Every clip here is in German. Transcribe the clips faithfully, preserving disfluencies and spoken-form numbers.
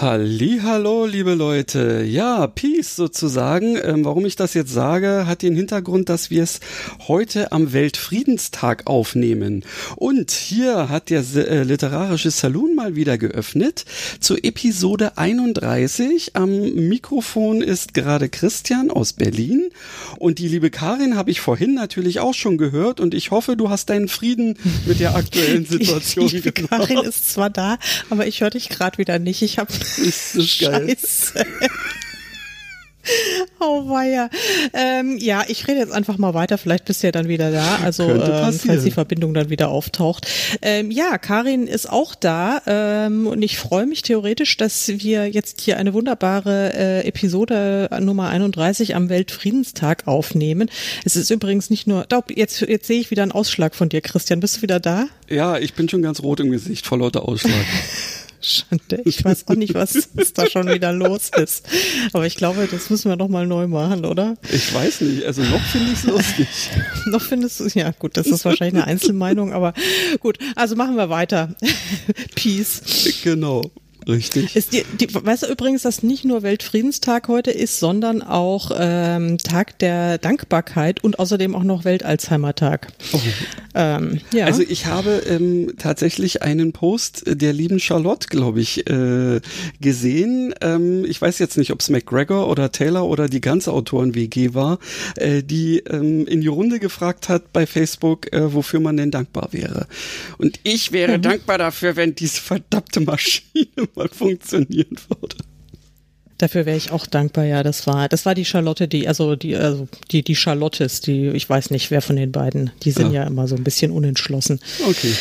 Hallihallo, liebe Leute. Ja, Peace sozusagen. Ähm, warum ich das jetzt sage, hat den Hintergrund, dass wir es heute am Weltfriedenstag aufnehmen. Und hier hat der äh, literarische Salon mal wieder geöffnet zur Episode einunddreißig. Am Mikrofon ist gerade Christian aus Berlin. Und die liebe Karin habe ich vorhin natürlich auch schon gehört. Und ich hoffe, du hast deinen Frieden mit der aktuellen Situation die, die liebe gemacht. Karin ist zwar da, aber ich höre dich gerade wieder nicht. Ich habe Ist so Scheiße. Geil. Oh weia. Ähm, ja, ich rede jetzt einfach mal weiter, vielleicht bist du ja dann wieder da, also ähm, falls die Verbindung dann wieder auftaucht. Ähm, ja, Karin ist auch da ähm, und ich freue mich theoretisch, dass wir jetzt hier eine wunderbare äh, Episode Nummer einunddreißig am Weltfriedenstag aufnehmen. Es ist übrigens nicht nur, glaub, jetzt, jetzt sehe ich wieder einen Ausschlag von dir, Christian, bist du wieder da? Ja, ich bin schon ganz rot im Gesicht, vor lauter Ausschlag. Schande, ich weiß auch nicht, was, was da schon wieder los ist. Aber ich glaube, das müssen wir doch mal neu machen, oder? Ich weiß nicht, also noch finde ich es lustig. Noch findest du es, ja gut, das ist wahrscheinlich eine Einzelmeinung, aber gut, also machen wir weiter. Peace. Genau. Richtig. Ist die, die, weißt du übrigens, dass nicht nur Weltfriedenstag heute ist, sondern auch ähm, Tag der Dankbarkeit und außerdem auch noch Weltalzheimertag. Oh. Ähm, ja. Also ich habe ähm, tatsächlich einen Post der lieben Charlotte, glaube ich, äh, gesehen. Ähm, ich weiß jetzt nicht, ob es McGregor oder Taylor oder die ganze Autoren-W G war, äh, die ähm, in die Runde gefragt hat bei Facebook, äh, wofür man denn dankbar wäre. Und ich wäre mhm. dankbar dafür, wenn diese verdammte Maschine mal funktionieren würde. Dafür wäre ich auch dankbar, ja, das war, das war die Charlotte, die, also die, also die, die Charlottes, die, ich weiß nicht, wer von den beiden, die sind ja, ja immer so ein bisschen unentschlossen. Okay.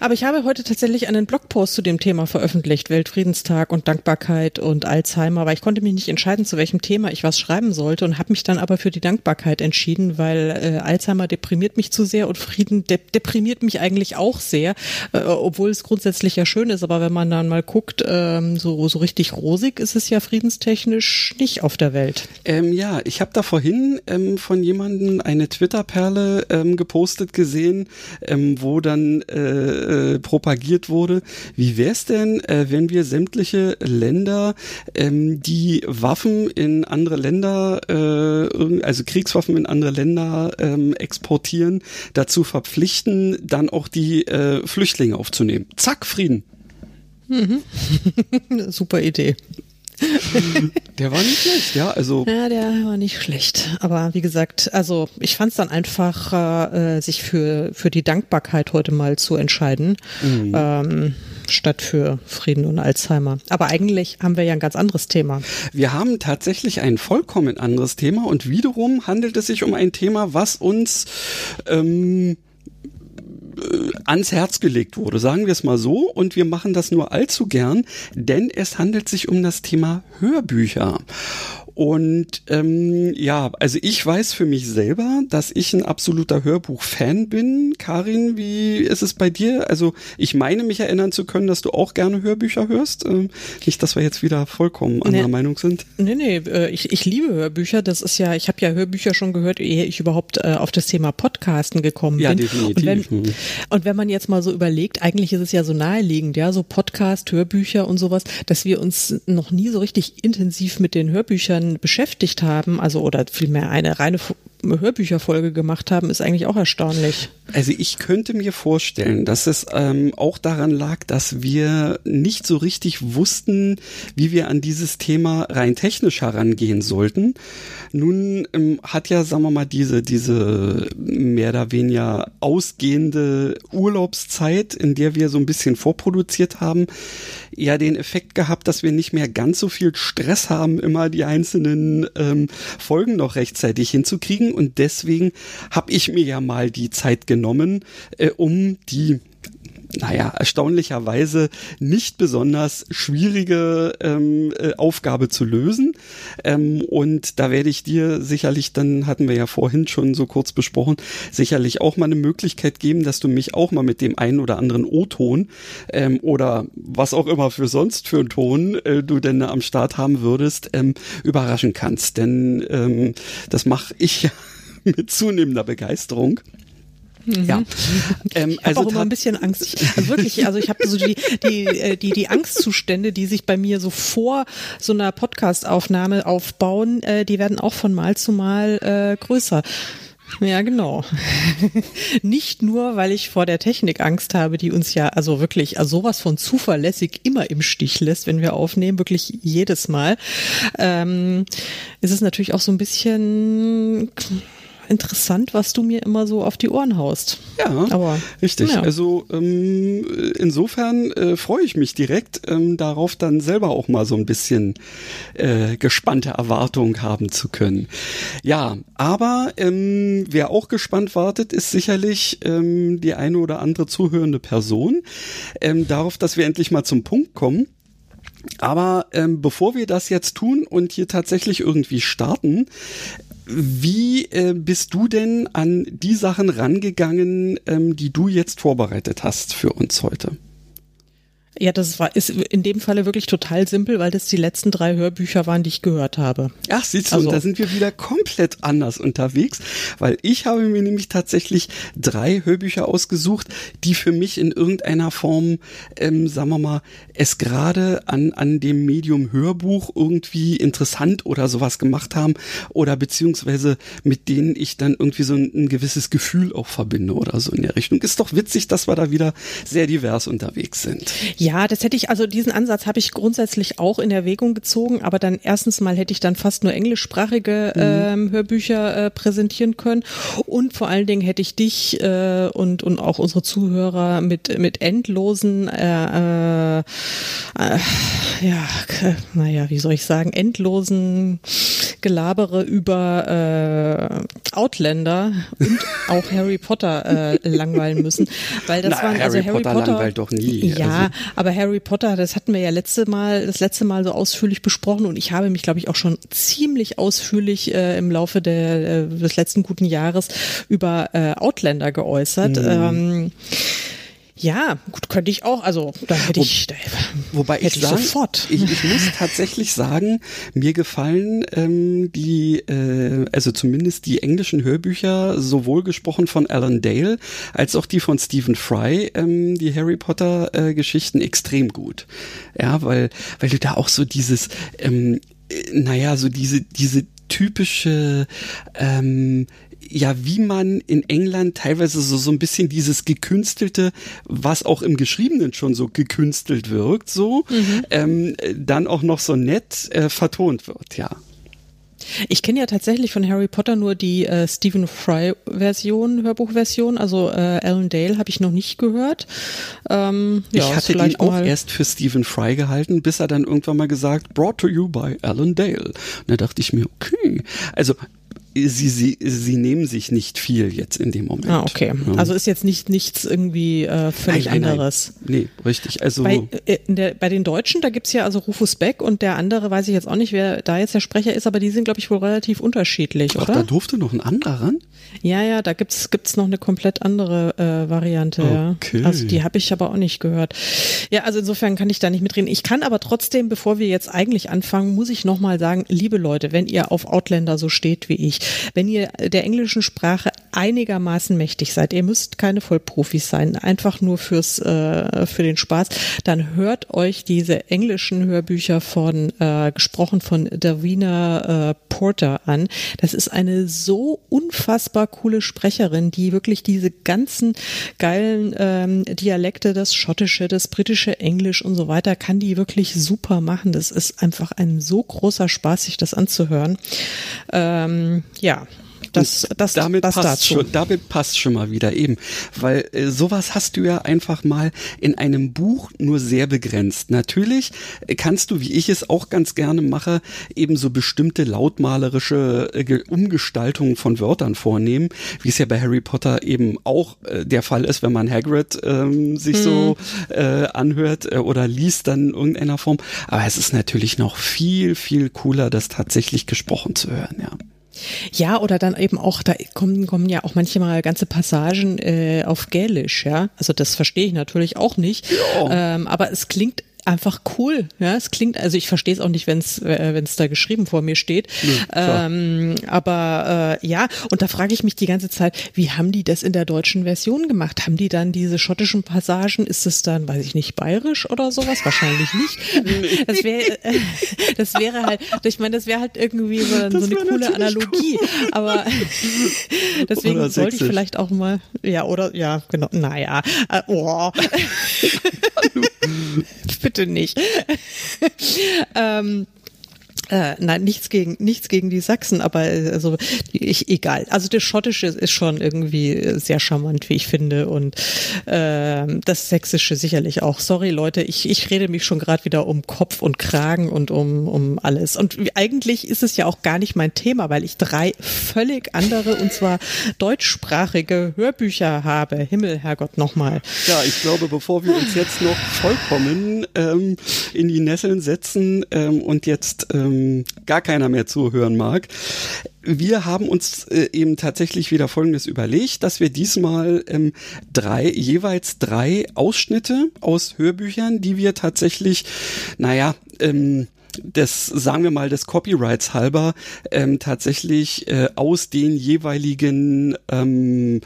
Aber ich habe heute tatsächlich einen Blogpost zu dem Thema veröffentlicht, Weltfriedenstag und Dankbarkeit und Alzheimer, weil ich konnte mich nicht entscheiden, zu welchem Thema ich was schreiben sollte und habe mich dann aber für die Dankbarkeit entschieden, weil äh, Alzheimer deprimiert mich zu sehr und Frieden de- deprimiert mich eigentlich auch sehr, äh, obwohl es grundsätzlich ja schön ist, aber wenn man dann mal guckt, ähm, so, so richtig rosig ist es ja friedenstechnisch nicht auf der Welt. Ähm, ja, ich habe da vorhin ähm, von jemandem eine Twitter-Perle ähm, gepostet gesehen, ähm, wo dann äh, Äh, propagiert wurde. Wie wäre es denn, äh, wenn wir sämtliche Länder, ähm, die Waffen in andere Länder, äh, also Kriegswaffen in andere Länder ähm, exportieren, dazu verpflichten, dann auch die äh, Flüchtlinge aufzunehmen? Zack, Frieden. Mhm. Super Idee. Der war nicht schlecht, ja, also. Ja, der war nicht schlecht. Aber wie gesagt, also ich fand es dann einfach, äh, sich für, für die Dankbarkeit heute mal zu entscheiden, mhm. ähm, statt für Frieden und Alzheimer. Aber eigentlich haben wir ja ein ganz anderes Thema. Wir haben tatsächlich ein vollkommen anderes Thema und wiederum handelt es sich um ein Thema, was uns ähm, ans Herz gelegt wurde, sagen wir es mal so, und wir machen das nur allzu gern, denn es handelt sich um das Thema Hörbücher. Und ähm, ja, also ich weiß für mich selber, dass ich ein absoluter Hörbuch-Fan bin. Karin, wie ist es bei dir? Also ich meine, mich erinnern zu können, dass du auch gerne Hörbücher hörst. Ähm, nicht, dass wir jetzt wieder vollkommen anderer nee, Meinung sind. Nee, nee, ich, ich liebe Hörbücher. Das ist ja, ich habe ja Hörbücher schon gehört, ehe ich überhaupt äh, auf das Thema Podcasten gekommen ja, bin. Ja, definitiv. Und wenn, und wenn man jetzt mal so überlegt, eigentlich ist es ja so naheliegend, ja, so Podcast, Hörbücher und sowas, dass wir uns noch nie so richtig intensiv mit den Hörbüchern beschäftigt haben, also oder vielmehr eine reine Hörbücherfolge gemacht haben, ist eigentlich auch erstaunlich. Also ich könnte mir vorstellen, dass es ähm, auch daran lag, dass wir nicht so richtig wussten, wie wir an dieses Thema rein technisch herangehen sollten. Nun ähm, hat ja, sagen wir mal, diese, diese mehr oder weniger ausgehende Urlaubszeit, in der wir so ein bisschen vorproduziert haben, ja den Effekt gehabt, dass wir nicht mehr ganz so viel Stress haben, immer die einzelnen ähm, Folgen noch rechtzeitig hinzukriegen. Und deswegen habe ich mir ja mal die Zeit genommen, äh, um die naja, erstaunlicherweise nicht besonders schwierige ähm, äh, Aufgabe zu lösen. Ähm, und da werde ich dir sicherlich, dann hatten wir ja vorhin schon so kurz besprochen, sicherlich auch mal eine Möglichkeit geben, dass du mich auch mal mit dem einen oder anderen O-Ton ähm, oder was auch immer für sonst für einen Ton äh, du denn am Start haben würdest, ähm, überraschen kannst. Denn ähm, das mache ich ja mit zunehmender Begeisterung. Ja, ähm, ich also auch immer ein bisschen Angst. Ich, also wirklich, also ich habe so die die die die Angstzustände, die sich bei mir so vor so einer Podcast-Aufnahme aufbauen, äh, die werden auch von Mal zu Mal äh, größer. Ja, genau. Nicht nur, weil ich vor der Technik Angst habe, die uns ja also wirklich also sowas von zuverlässig immer im Stich lässt, wenn wir aufnehmen, wirklich jedes Mal. Ähm, es ist natürlich auch so ein bisschen interessant, was du mir immer so auf die Ohren haust. Ja, aber, richtig. Ja. Also ähm, insofern äh, freue ich mich direkt ähm, darauf, dann selber auch mal so ein bisschen äh, gespannte Erwartungen haben zu können. Ja, aber ähm, wer auch gespannt wartet, ist sicherlich ähm, die eine oder andere zuhörende Person. Ähm, darauf, dass wir endlich mal zum Punkt kommen. Aber ähm, bevor wir das jetzt tun und hier tatsächlich irgendwie starten, wie äh, bist du denn an die Sachen rangegangen, ähm, die du jetzt vorbereitet hast für uns heute? Ja, das war ist in dem Falle wirklich total simpel, weil das die letzten drei Hörbücher waren, die ich gehört habe. Ach, siehst du, also, und da sind wir wieder komplett anders unterwegs, weil ich habe mir nämlich tatsächlich drei Hörbücher ausgesucht, die für mich in irgendeiner Form, ähm, sagen wir mal, es gerade an an dem Medium Hörbuch irgendwie interessant oder sowas gemacht haben oder beziehungsweise mit denen ich dann irgendwie so ein, ein gewisses Gefühl auch verbinde oder so in der Richtung. Ist doch witzig, dass wir da wieder sehr divers unterwegs sind. Ja. Ja, das hätte ich, also diesen Ansatz habe ich grundsätzlich auch in Erwägung gezogen, aber dann erstens mal hätte ich dann fast nur englischsprachige ähm, Hörbücher äh, präsentieren können und vor allen Dingen hätte ich dich äh, und und auch unsere Zuhörer mit mit endlosen, äh, äh, ja, naja, wie soll ich sagen, endlosen Gelabere über äh, Outlander und auch Harry Potter äh, langweilen müssen, weil das Na, waren Harry also Harry Potter, Potter langweilt doch nie. Ja, also. Aber Harry Potter, das hatten wir ja letzte Mal, das letzte Mal so ausführlich besprochen und ich habe mich, glaube ich, auch schon ziemlich ausführlich äh, im Laufe der, äh, des letzten guten Jahres über äh, Outlander geäußert. Mhm. Ähm, ja, gut, könnte ich auch, also da hätte ich, da, wobei hätte ich, ich sagen, sofort. Ich, ich muss tatsächlich sagen, mir gefallen ähm, die, äh, also zumindest die englischen Hörbücher, sowohl gesprochen von Alan Dale, als auch die von Stephen Fry, ähm, die Harry Potter äh, Geschichten extrem gut. Ja, weil weil du da auch so dieses, ähm, naja, so diese diese typische, ähm, ja, wie man in England teilweise so, so ein bisschen dieses Gekünstelte, was auch im Geschriebenen schon so gekünstelt wirkt, so, mhm. ähm, dann auch noch so nett äh, vertont wird, ja. Ich kenne ja tatsächlich von Harry Potter nur die äh, Stephen Fry-Version, Hörbuchversion, also äh, Alan Dale habe ich noch nicht gehört. Ähm, ich ja, hatte ihn auch erst für Stephen Fry gehalten, bis er dann irgendwann mal gesagt, brought to you by Alan Dale. Und da dachte ich mir, okay, also Sie, sie, sie nehmen sich nicht viel jetzt in dem Moment. Ah, okay. Ja. Also ist jetzt nicht nichts irgendwie äh, völlig nein, nein, anderes. Nein. Nee, richtig. Also bei, äh, in der, bei den Deutschen, da gibt's ja also Rufus Beck und der andere, weiß ich jetzt auch nicht, wer da jetzt der Sprecher ist, aber die sind, glaube ich, wohl relativ unterschiedlich, Ach, oder? Da durfte noch ein anderer ran? Ja, ja, da gibt's gibt's noch eine komplett andere äh, Variante. Okay. Ja. Also die habe ich aber auch nicht gehört. Ja, also insofern kann ich da nicht mitreden. Ich kann aber trotzdem, bevor wir jetzt eigentlich anfangen, muss ich nochmal sagen, liebe Leute, wenn ihr auf Outlander so steht wie ich, wenn ihr der englischen Sprache einigermaßen mächtig seid, ihr müsst keine Vollprofis sein, einfach nur fürs äh, für den Spaß, dann hört euch diese englischen Hörbücher von äh, gesprochen von Davina äh, Porter an. Das ist eine so unfassbar coole Sprecherin, die wirklich diese ganzen geilen ähm, Dialekte, das Schottische, das britische Englisch und so weiter, kann die wirklich super machen. Das ist einfach ein so großer Spaß, sich das anzuhören. Ähm, Ja, das, das, damit das passt dazu. Schon, damit passt schon mal wieder eben, weil äh, sowas hast du ja einfach mal in einem Buch nur sehr begrenzt. Natürlich kannst du, wie ich es auch ganz gerne mache, eben so bestimmte lautmalerische äh, Umgestaltungen von Wörtern vornehmen, wie es ja bei Harry Potter eben auch äh, der Fall ist, wenn man Hagrid ähm, sich hm. so äh, anhört äh, oder liest dann in irgendeiner Form. Aber es ist natürlich noch viel, viel cooler, das tatsächlich gesprochen zu hören, ja. Ja, oder dann eben auch, da kommen, kommen ja auch manchmal ganze Passagen äh, auf Gälisch, ja. Also das verstehe ich natürlich auch nicht, ja. ähm, aber es klingt einfach cool, ja. Es klingt, also ich verstehe es auch nicht, wenn es äh, wenn es da geschrieben vor mir steht. Nee, ähm, aber äh, ja, und da frage ich mich die ganze Zeit, wie haben die das in der deutschen Version gemacht? Haben die dann diese schottischen Passagen? Ist es dann, weiß ich nicht, bayerisch oder sowas? Wahrscheinlich nicht. Nee. Das wäre, äh, das wäre halt, ich meine, das wäre halt irgendwie so, so eine coole Analogie. Cool. Aber deswegen sollte ich vielleicht auch mal, ja oder ja, genau, naja, äh, oh. Bitte nicht. ähm, äh, nein, nichts gegen nichts gegen die Sachsen, aber also ich, egal. Also das Schottische ist schon irgendwie sehr charmant, wie ich finde, und äh, das Sächsische sicherlich auch. Sorry, Leute, ich ich rede mich schon gerade wieder um Kopf und Kragen und um um alles. Und eigentlich ist es ja auch gar nicht mein Thema, weil ich drei völlig andere und zwar deutschsprachige Hörbücher habe. Himmel, Herrgott, nochmal. Ja, ich glaube, bevor wir uns jetzt noch vollkommen ähm, in die Nesseln setzen ähm, und jetzt ähm, gar keiner mehr zuhören mag. Wir haben uns äh, eben tatsächlich wieder Folgendes überlegt, dass wir diesmal ähm, drei, jeweils drei Ausschnitte aus Hörbüchern, die wir tatsächlich, naja, ähm, des, sagen wir mal, des Copyrights halber, ähm, tatsächlich äh, aus den jeweiligen ähm,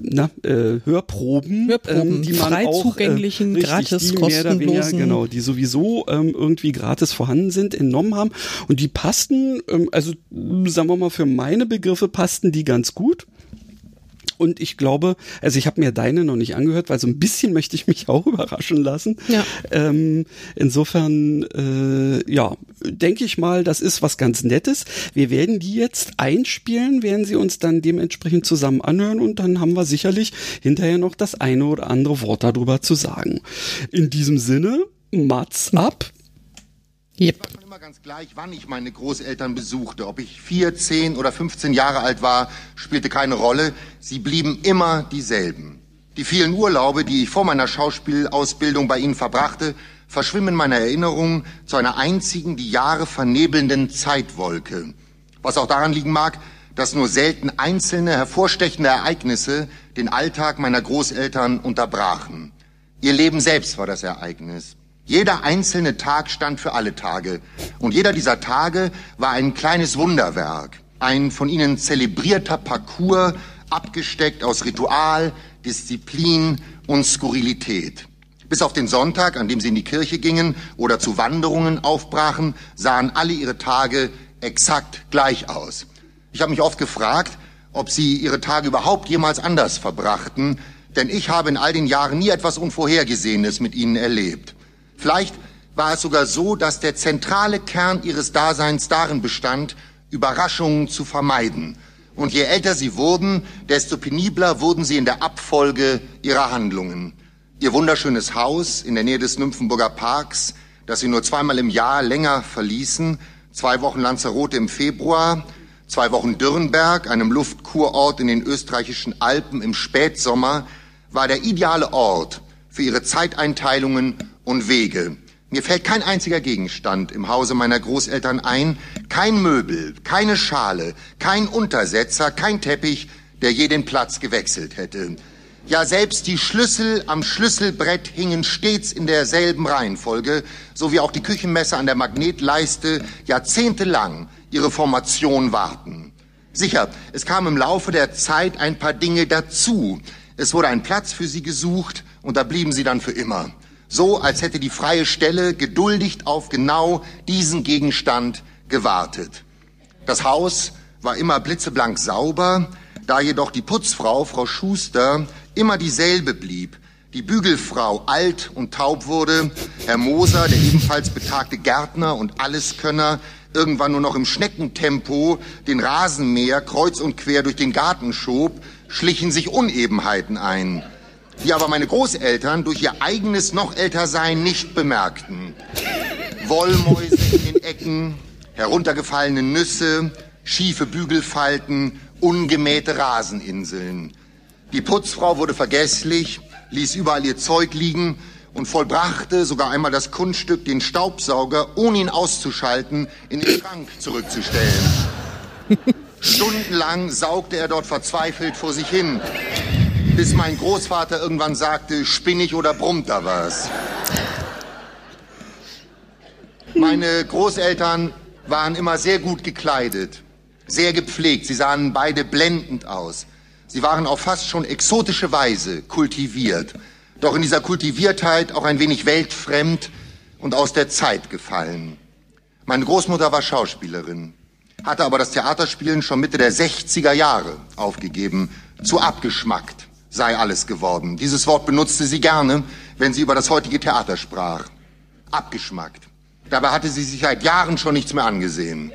na, äh, Hörproben, Hörproben ähm, die man frei auch, zugänglichen, äh, richtig, gratis, die mehr oder weniger, genau, die sowieso ähm, irgendwie gratis vorhanden sind, entnommen haben. Und die passten, ähm, also sagen wir mal, für meine Begriffe passten die ganz gut. Und ich glaube, also ich habe mir deine noch nicht angehört, weil so ein bisschen möchte ich mich auch überraschen lassen. Ja. Ähm, insofern, äh, ja, denke ich mal, das ist was ganz Nettes. Wir werden die jetzt einspielen, werden sie uns dann dementsprechend zusammen anhören und dann haben wir sicherlich hinterher noch das eine oder andere Wort darüber zu sagen. In diesem Sinne, Mats ab. Yep. Ich war schon immer ganz gleich, wann ich meine Großeltern besuchte. Ob ich vier, zehn oder fünfzehn Jahre alt war, spielte keine Rolle. Sie blieben immer dieselben. Die vielen Urlaube, die ich vor meiner Schauspielausbildung bei ihnen verbrachte, verschwimmen meiner Erinnerung zu einer einzigen, die Jahre vernebelnden Zeitwolke. Was auch daran liegen mag, dass nur selten einzelne hervorstechende Ereignisse den Alltag meiner Großeltern unterbrachen. Ihr Leben selbst war das Ereignis. Jeder einzelne Tag stand für alle Tage. Und jeder dieser Tage war ein kleines Wunderwerk. Ein von ihnen zelebrierter Parcours, abgesteckt aus Ritual, Disziplin und Skurrilität. Bis auf den Sonntag, an dem sie in die Kirche gingen oder zu Wanderungen aufbrachen, sahen alle ihre Tage exakt gleich aus. Ich habe mich oft gefragt, ob sie ihre Tage überhaupt jemals anders verbrachten, denn ich habe in all den Jahren nie etwas Unvorhergesehenes mit ihnen erlebt. Vielleicht war es sogar so, dass der zentrale Kern ihres Daseins darin bestand, Überraschungen zu vermeiden. Und je älter sie wurden, desto penibler wurden sie in der Abfolge ihrer Handlungen. Ihr wunderschönes Haus in der Nähe des Nymphenburger Parks, das sie nur zweimal im Jahr länger verließen, zwei Wochen Lanzarote im Februar, zwei Wochen Dürrenberg, einem Luftkurort in den österreichischen Alpen im Spätsommer, war der ideale Ort für ihre Zeiteinteilungen und Wege. Mir fällt kein einziger Gegenstand im Hause meiner Großeltern ein, kein Möbel, keine Schale, kein Untersetzer, kein Teppich, der je den Platz gewechselt hätte. Ja, selbst die Schlüssel am Schlüsselbrett hingen stets in derselben Reihenfolge, so wie auch die Küchenmesser an der Magnetleiste jahrzehntelang ihre Formation warten. Sicher, es kam im Laufe der Zeit ein paar Dinge dazu. Es wurde ein Platz für sie gesucht und da blieben sie dann für immer. So, als hätte die freie Stelle geduldig auf genau diesen Gegenstand gewartet. Das Haus war immer blitzeblank sauber, da jedoch die Putzfrau, Frau Schuster, immer dieselbe blieb, die Bügelfrau alt und taub wurde, Herr Moser, der ebenfalls betagte Gärtner und Alleskönner, irgendwann nur noch im Schneckentempo den Rasenmäher kreuz und quer durch den Garten schob, schlichen sich Unebenheiten ein, die aber meine Großeltern durch ihr eigenes noch Ältersein nicht bemerkten. Wollmäuse in den Ecken, heruntergefallene Nüsse, schiefe Bügelfalten, ungemähte Raseninseln. Die Putzfrau wurde vergesslich, ließ überall ihr Zeug liegen und vollbrachte sogar einmal das Kunststück, den Staubsauger, ohne ihn auszuschalten, in den Schrank zurückzustellen. Stundenlang saugte er dort verzweifelt vor sich hin, bis mein Großvater irgendwann sagte, spinnig oder brummt da was. Meine Großeltern waren immer sehr gut gekleidet, sehr gepflegt. Sie sahen beide blendend aus. Sie waren auf fast schon exotische Weise kultiviert, doch in dieser Kultiviertheit auch ein wenig weltfremd und aus der Zeit gefallen. Meine Großmutter war Schauspielerin, hatte aber das Theaterspielen schon Mitte der sechziger Jahre aufgegeben. Zu abgeschmackt sei alles geworden. Dieses Wort benutzte sie gerne, wenn sie über das heutige Theater sprach. Abgeschmackt. Dabei hatte sie sich seit Jahren schon nichts mehr angesehen.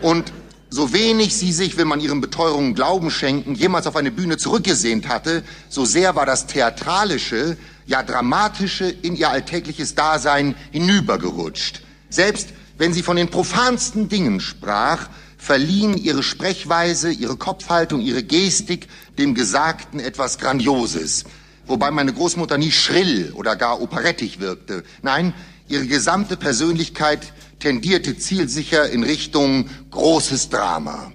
Und so wenig sie sich, wenn man ihren Beteuerungen Glauben schenken, jemals auf eine Bühne zurückgesehnt hatte, so sehr war das Theatralische, ja Dramatische in ihr alltägliches Dasein hinübergerutscht. Selbst wenn sie von den profansten Dingen sprach, verliehen ihre Sprechweise, ihre Kopfhaltung, ihre Gestik dem Gesagten etwas Grandioses. Wobei meine Großmutter nie schrill oder gar operettig wirkte. Nein, ihre gesamte Persönlichkeit tendierte zielsicher in Richtung großes Drama.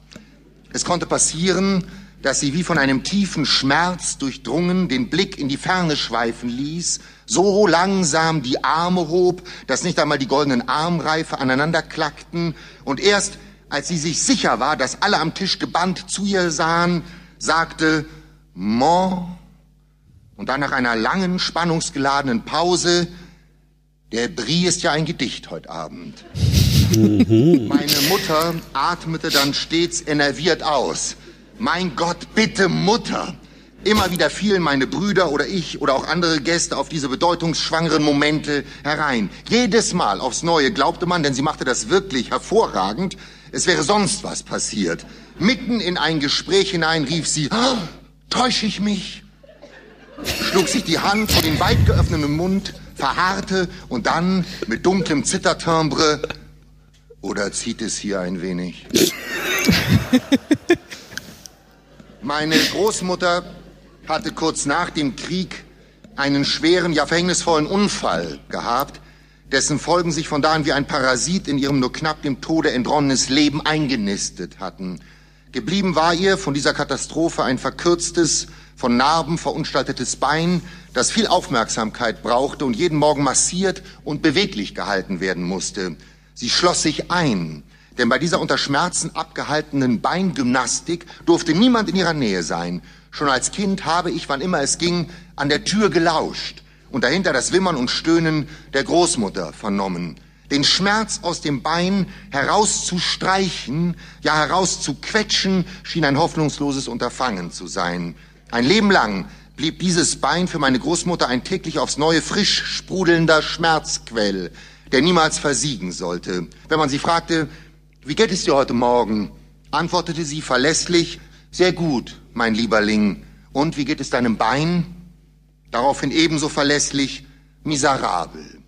Es konnte passieren, dass sie wie von einem tiefen Schmerz durchdrungen den Blick in die Ferne schweifen ließ, so langsam die Arme hob, dass nicht einmal die goldenen Armreife aneinander klackten. Und erst als sie sich sicher war, dass alle am Tisch gebannt zu ihr sahen, sagte "Mon", und dann nach einer langen, spannungsgeladenen Pause: Der Brie ist ja ein Gedicht heute Abend. Mhm. Meine Mutter atmete dann stets enerviert aus. Mein Gott, bitte Mutter! Immer wieder fielen meine Brüder oder ich oder auch andere Gäste auf diese bedeutungsschwangeren Momente herein. Jedes Mal aufs Neue glaubte man, denn sie machte das wirklich hervorragend, es wäre sonst was passiert. Mitten in ein Gespräch hinein rief sie: "Ah, täusche ich mich?", schlug sich die Hand vor den weit geöffneten Mund, verharrte und dann mit dunklem Zittertimbre: "Oder zieht es hier ein wenig?" Meine Großmutter hatte kurz nach dem Krieg einen schweren, ja verhängnisvollen Unfall gehabt, dessen Folgen sich von da an wie ein Parasit in ihrem nur knapp dem Tode entronnenes Leben eingenistet hatten. Geblieben war ihr von dieser Katastrophe ein verkürztes, von Narben verunstaltetes Bein, das viel Aufmerksamkeit brauchte und jeden Morgen massiert und beweglich gehalten werden musste. Sie schloss sich ein, denn bei dieser unter Schmerzen abgehaltenen Beingymnastik durfte niemand in ihrer Nähe sein. Schon als Kind habe ich, wann immer es ging, an der Tür gelauscht und dahinter das Wimmern und Stöhnen der Großmutter vernommen. Den Schmerz aus dem Bein herauszustreichen, ja herauszuquetschen, schien ein hoffnungsloses Unterfangen zu sein. Ein Leben lang blieb dieses Bein für meine Großmutter ein täglich aufs Neue frisch sprudelnder Schmerzquell, der niemals versiegen sollte. Wenn man sie fragte, wie geht es dir heute Morgen, antwortete sie verlässlich: Sehr gut, mein Lieberling. Und wie geht es deinem Bein? Daraufhin ebenso verlässlich: Miserabel.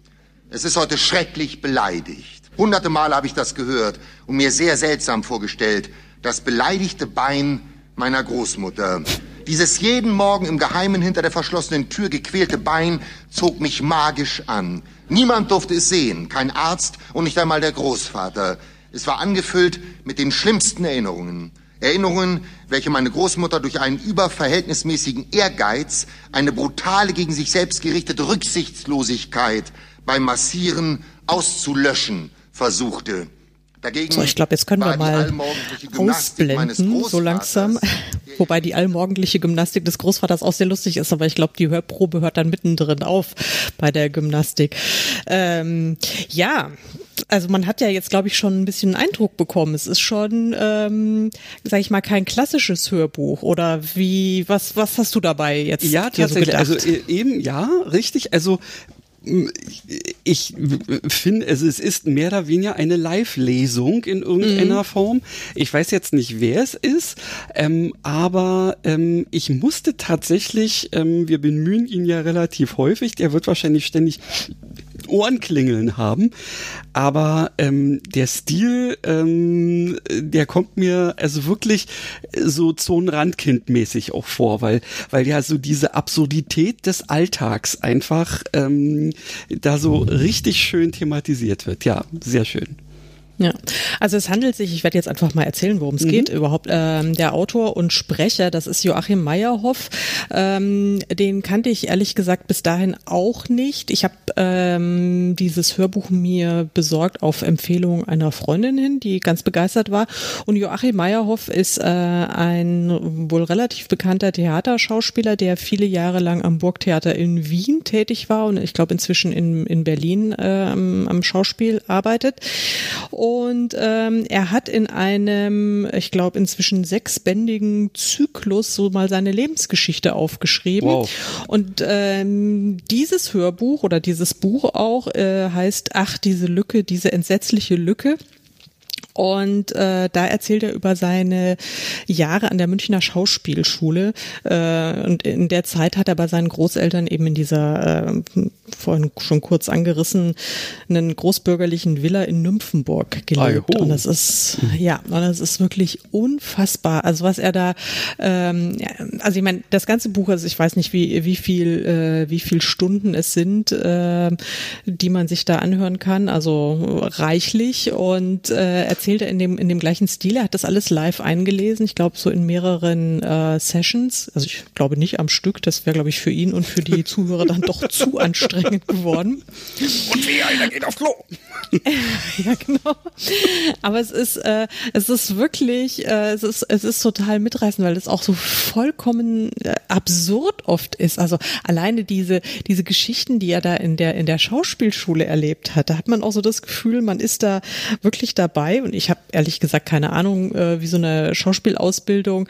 Es ist heute schrecklich beleidigt. Hunderte Male habe ich das gehört und mir sehr seltsam vorgestellt. Das beleidigte Bein meiner Großmutter. Dieses jeden Morgen im Geheimen hinter der verschlossenen Tür gequälte Bein zog mich magisch an. Niemand durfte es sehen, kein Arzt und nicht einmal der Großvater. Es war angefüllt mit den schlimmsten Erinnerungen. Erinnerungen, welche meine Großmutter durch einen überverhältnismäßigen Ehrgeiz, eine brutale, gegen sich selbst gerichtete Rücksichtslosigkeit beim Massieren auszulöschen versuchte. Dagegen so, ich glaube, jetzt können wir mal ausblenden, so langsam. Wobei die allmorgendliche Gymnastik des Großvaters auch sehr lustig ist, aber ich glaube, die Hörprobe hört dann mittendrin auf bei der Gymnastik. Ähm, ja, also man hat ja jetzt, glaube ich, schon ein bisschen einen Eindruck bekommen. Es ist schon, ähm, sage ich mal, kein klassisches Hörbuch. Oder wie, was, was hast du dabei jetzt? Ja, tatsächlich. So gedacht? Also eben, ja, richtig. Also ich finde, es ist mehr oder weniger eine Live-Lesung in irgendeiner mhm. Form. Ich weiß jetzt nicht, wer es ist, ähm, aber ähm, ich musste tatsächlich, ähm, wir bemühen ihn ja relativ häufig, der wird wahrscheinlich ständig Ohrenklingeln haben, aber ähm, der Stil, ähm, der kommt mir also wirklich so Zonenrandkind-mäßig auch vor, weil, weil ja so diese Absurdität des Alltags einfach ähm, da so richtig schön thematisiert wird. Ja, sehr schön. Ja, also es handelt sich, ich werde jetzt einfach mal erzählen, worum es mhm. geht überhaupt. Ähm, der Autor und Sprecher, das ist Joachim Meyerhoff. Ähm, den kannte ich ehrlich gesagt bis dahin auch nicht. Ich habe ähm, dieses Hörbuch mir besorgt auf Empfehlung einer Freundin hin, die ganz begeistert war. Und Joachim Meyerhoff ist äh, ein wohl relativ bekannter Theaterschauspieler, der viele Jahre lang am Burgtheater in Wien tätig war und ich glaube inzwischen in, in Berlin äh, am, am Schauspiel arbeitet. Und Und ähm, er hat in einem, ich glaube, inzwischen sechsbändigen Zyklus so mal seine Lebensgeschichte aufgeschrieben. Wow. Und ähm, dieses Hörbuch oder dieses Buch auch äh, heißt, ach, diese Lücke, diese entsetzliche Lücke. Und äh, da erzählt er über seine Jahre an der Münchner Schauspielschule äh, und in der Zeit hat er bei seinen Großeltern eben in dieser, äh, vorhin schon kurz angerissen, einen großbürgerlichen Villa in Nymphenburg gelebt. Ajo. Und das ist, ja, und das ist wirklich unfassbar. Also was er da, ähm, ja, also ich meine, das ganze Buch, also ich weiß nicht, wie wie viel, äh, wie viel Stunden es sind, äh, die man sich da anhören kann, also reichlich und äh, erzählt erzählt er in dem, in dem gleichen Stil. Er hat das alles live eingelesen, ich glaube so in mehreren äh, Sessions, also ich glaube nicht am Stück, das wäre glaube ich für ihn und für die Zuhörer dann doch zu anstrengend geworden. Und wie einer geht aufs Klo. Ja, genau. Aber es ist, äh, es ist wirklich, äh, es ist, es ist total mitreißend, weil es auch so vollkommen äh, absurd oft ist. Also alleine diese, diese Geschichten, die er da in der, in der Schauspielschule erlebt hat, da hat man auch so das Gefühl, man ist da wirklich dabei. Und ich habe ehrlich gesagt keine Ahnung, wie so eine Schauspielausbildung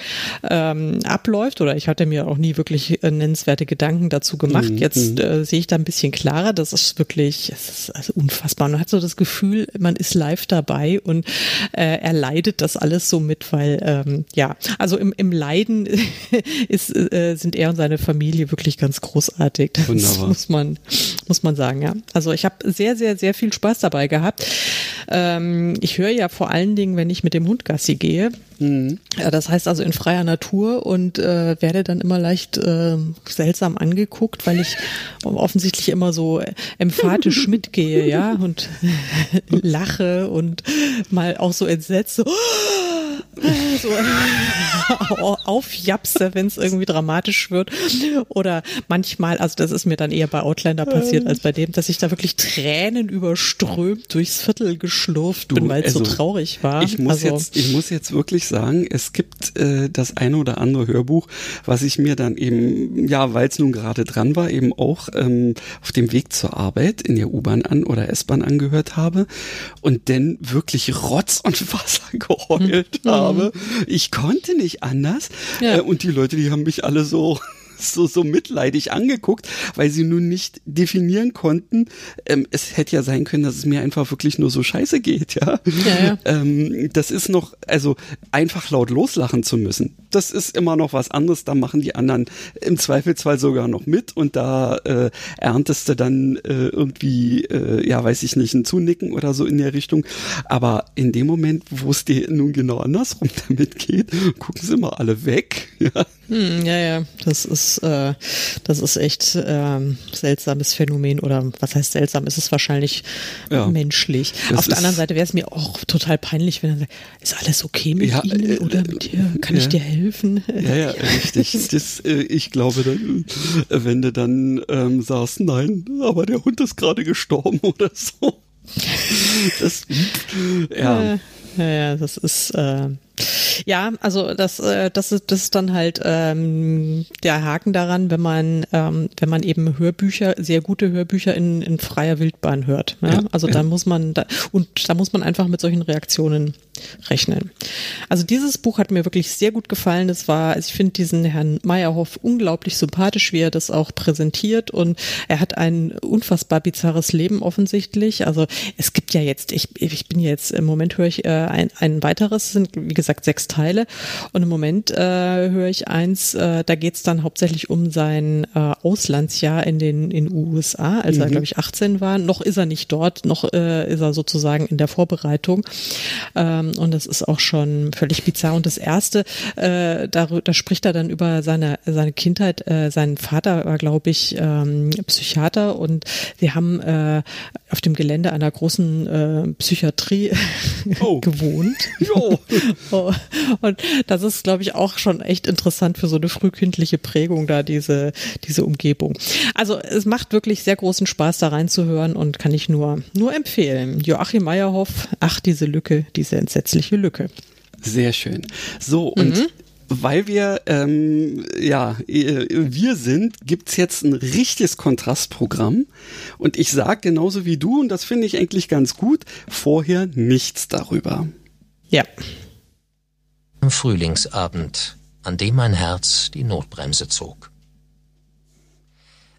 ähm, abläuft oder ich hatte mir auch nie wirklich nennenswerte Gedanken dazu gemacht. Mhm. Jetzt äh, sehe ich da ein bisschen klarer, das ist wirklich, es ist also unfassbar. Man hat so das Gefühl, man ist live dabei und äh, er leidet das alles so mit, weil ähm, ja, also im, im Leiden ist, äh, sind er und seine Familie wirklich ganz großartig. Das Wunderbar. muss man, muss man sagen, ja. Also ich habe sehr, sehr, sehr viel Spaß dabei gehabt. Ähm, ich höre ja vor allen Dingen, wenn ich mit dem Hund Gassi gehe. Mhm. Ja, das heißt also in freier Natur und äh, werde dann immer leicht äh, seltsam angeguckt, weil ich offensichtlich immer so emphatisch mitgehe, ja, und lache und mal auch so entsetzt, so, so aufjapse, wenn es irgendwie dramatisch wird. Oder manchmal, also das ist mir dann eher bei Outlander passiert als bei dem, dass ich da wirklich Tränen überströmt durchs Viertel geschlurft bin, weil es also, so traurig war. Ich muss, also, jetzt, ich muss jetzt wirklich sagen, es gibt äh, das eine oder andere Hörbuch, was ich mir dann eben, ja, weil es nun gerade dran war, eben auch ähm, auf dem Weg zur Arbeit in der U-Bahn an oder S-Bahn angehört habe und dann wirklich Rotz und Wasser geheult mhm. habe. Ich konnte nicht anders. Ja. Äh, und die Leute, die haben mich alle so... So, so mitleidig angeguckt, weil sie nun nicht definieren konnten. Ähm, es hätte ja sein können, dass es mir einfach wirklich nur so scheiße geht, ja. ja, ja. Ähm, das ist noch, also einfach laut loslachen zu müssen. Das ist immer noch was anderes. Da machen die anderen im Zweifelsfall sogar noch mit und da äh, erntest du dann äh, irgendwie, äh, ja, weiß ich nicht, ein Zunicken oder so in der Richtung. Aber in dem Moment, wo es dir nun genau andersrum damit geht, gucken sie immer alle weg. Ja, hm, ja, ja, das ist das ist echt ähm, seltsames Phänomen oder was heißt seltsam, ist es wahrscheinlich ja, menschlich. Auf der anderen Seite wäre es mir auch total peinlich, wenn er sagt, ist alles okay mit ja, Ihnen äh, oder mit dir? Kann ja. ich dir helfen? Ja, ja, richtig. Das, äh, ich glaube, dann, wenn du dann ähm, sagst, nein, aber der Hund ist gerade gestorben oder so. Das, ja. ja, ja, das ist... Äh, Ja, also das, das ist, das ist dann halt ähm, der Haken daran, wenn man, ähm, wenn man eben Hörbücher, sehr gute Hörbücher in, in freier Wildbahn hört. Ja? Ja, also ja. da muss man da, und da muss man einfach mit solchen Reaktionen rechnen. Also dieses Buch hat mir wirklich sehr gut gefallen. Es war, also ich finde diesen Herrn Meyerhoff unglaublich sympathisch, wie er das auch präsentiert, und er hat ein unfassbar bizarres Leben offensichtlich. Also es gibt ja jetzt, ich, ich bin jetzt, im Moment höre ich äh, ein, ein weiteres, sind wie gesagt sechs Teile, und im Moment äh, höre ich eins, äh, da geht es dann hauptsächlich um sein äh, Auslandsjahr in den in U S A, als mhm. er glaube ich achtzehn war. Noch ist er nicht dort, noch äh, ist er sozusagen in der Vorbereitung. Ähm, Und das ist auch schon völlig bizarr. Und das erste, äh, da, da spricht er dann über seine seine Kindheit. Äh, sein Vater war, glaube ich, ähm, Psychiater, und sie haben äh, auf dem Gelände einer großen äh, Psychiatrie oh. gewohnt. Jo. oh. Und das ist, glaube ich, auch schon echt interessant für so eine frühkindliche Prägung da, diese diese Umgebung. Also es macht wirklich sehr großen Spaß, da reinzuhören, und kann ich nur nur empfehlen. Joachim Meyerhoff, ach, diese Lücke, diese Entziehung. Grundsätzliche Lücke. Sehr schön. So, und mhm. weil wir, ähm, ja, wir sind, gibt es jetzt ein richtiges Kontrastprogramm. Und ich sage genauso wie du, und das finde ich eigentlich ganz gut, vorher nichts darüber. Ja. Am Frühlingsabend, an dem mein Herz die Notbremse zog.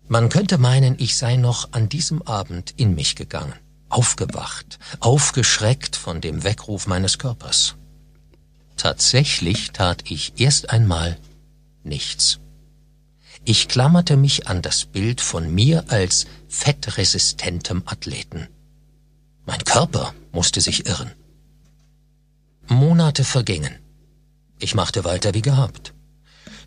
Man könnte meinen, ich sei noch an diesem Abend in mich gegangen. Aufgewacht, aufgeschreckt von dem Weckruf meines Körpers. Tatsächlich tat ich erst einmal nichts. Ich klammerte mich an das Bild von mir als fettresistentem Athleten. Mein Körper musste sich irren. Monate vergingen. Ich machte weiter wie gehabt.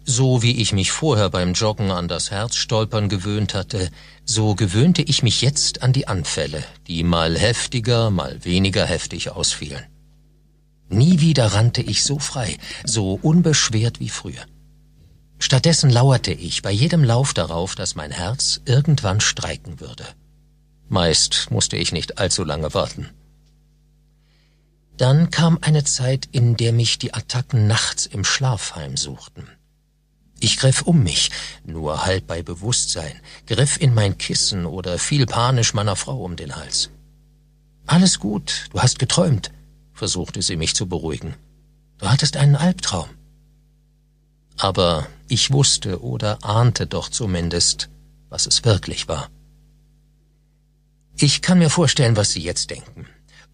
So wie ich mich vorher beim Joggen an das Herzstolpern gewöhnt hatte, so gewöhnte ich mich jetzt an die Anfälle, die mal heftiger, mal weniger heftig ausfielen. Nie wieder rannte ich so frei, so unbeschwert wie früher. Stattdessen lauerte ich bei jedem Lauf darauf, dass mein Herz irgendwann streiken würde. Meist musste ich nicht allzu lange warten. Dann kam eine Zeit, in der mich die Attacken nachts im Schlaf heimsuchten. Ich griff um mich, nur halb bei Bewusstsein, griff in mein Kissen oder fiel panisch meiner Frau um den Hals. »Alles gut, du hast geträumt«, versuchte sie mich zu beruhigen. »Du hattest einen Albtraum.« Aber ich wusste oder ahnte doch zumindest, was es wirklich war. Ich kann mir vorstellen, was Sie jetzt denken.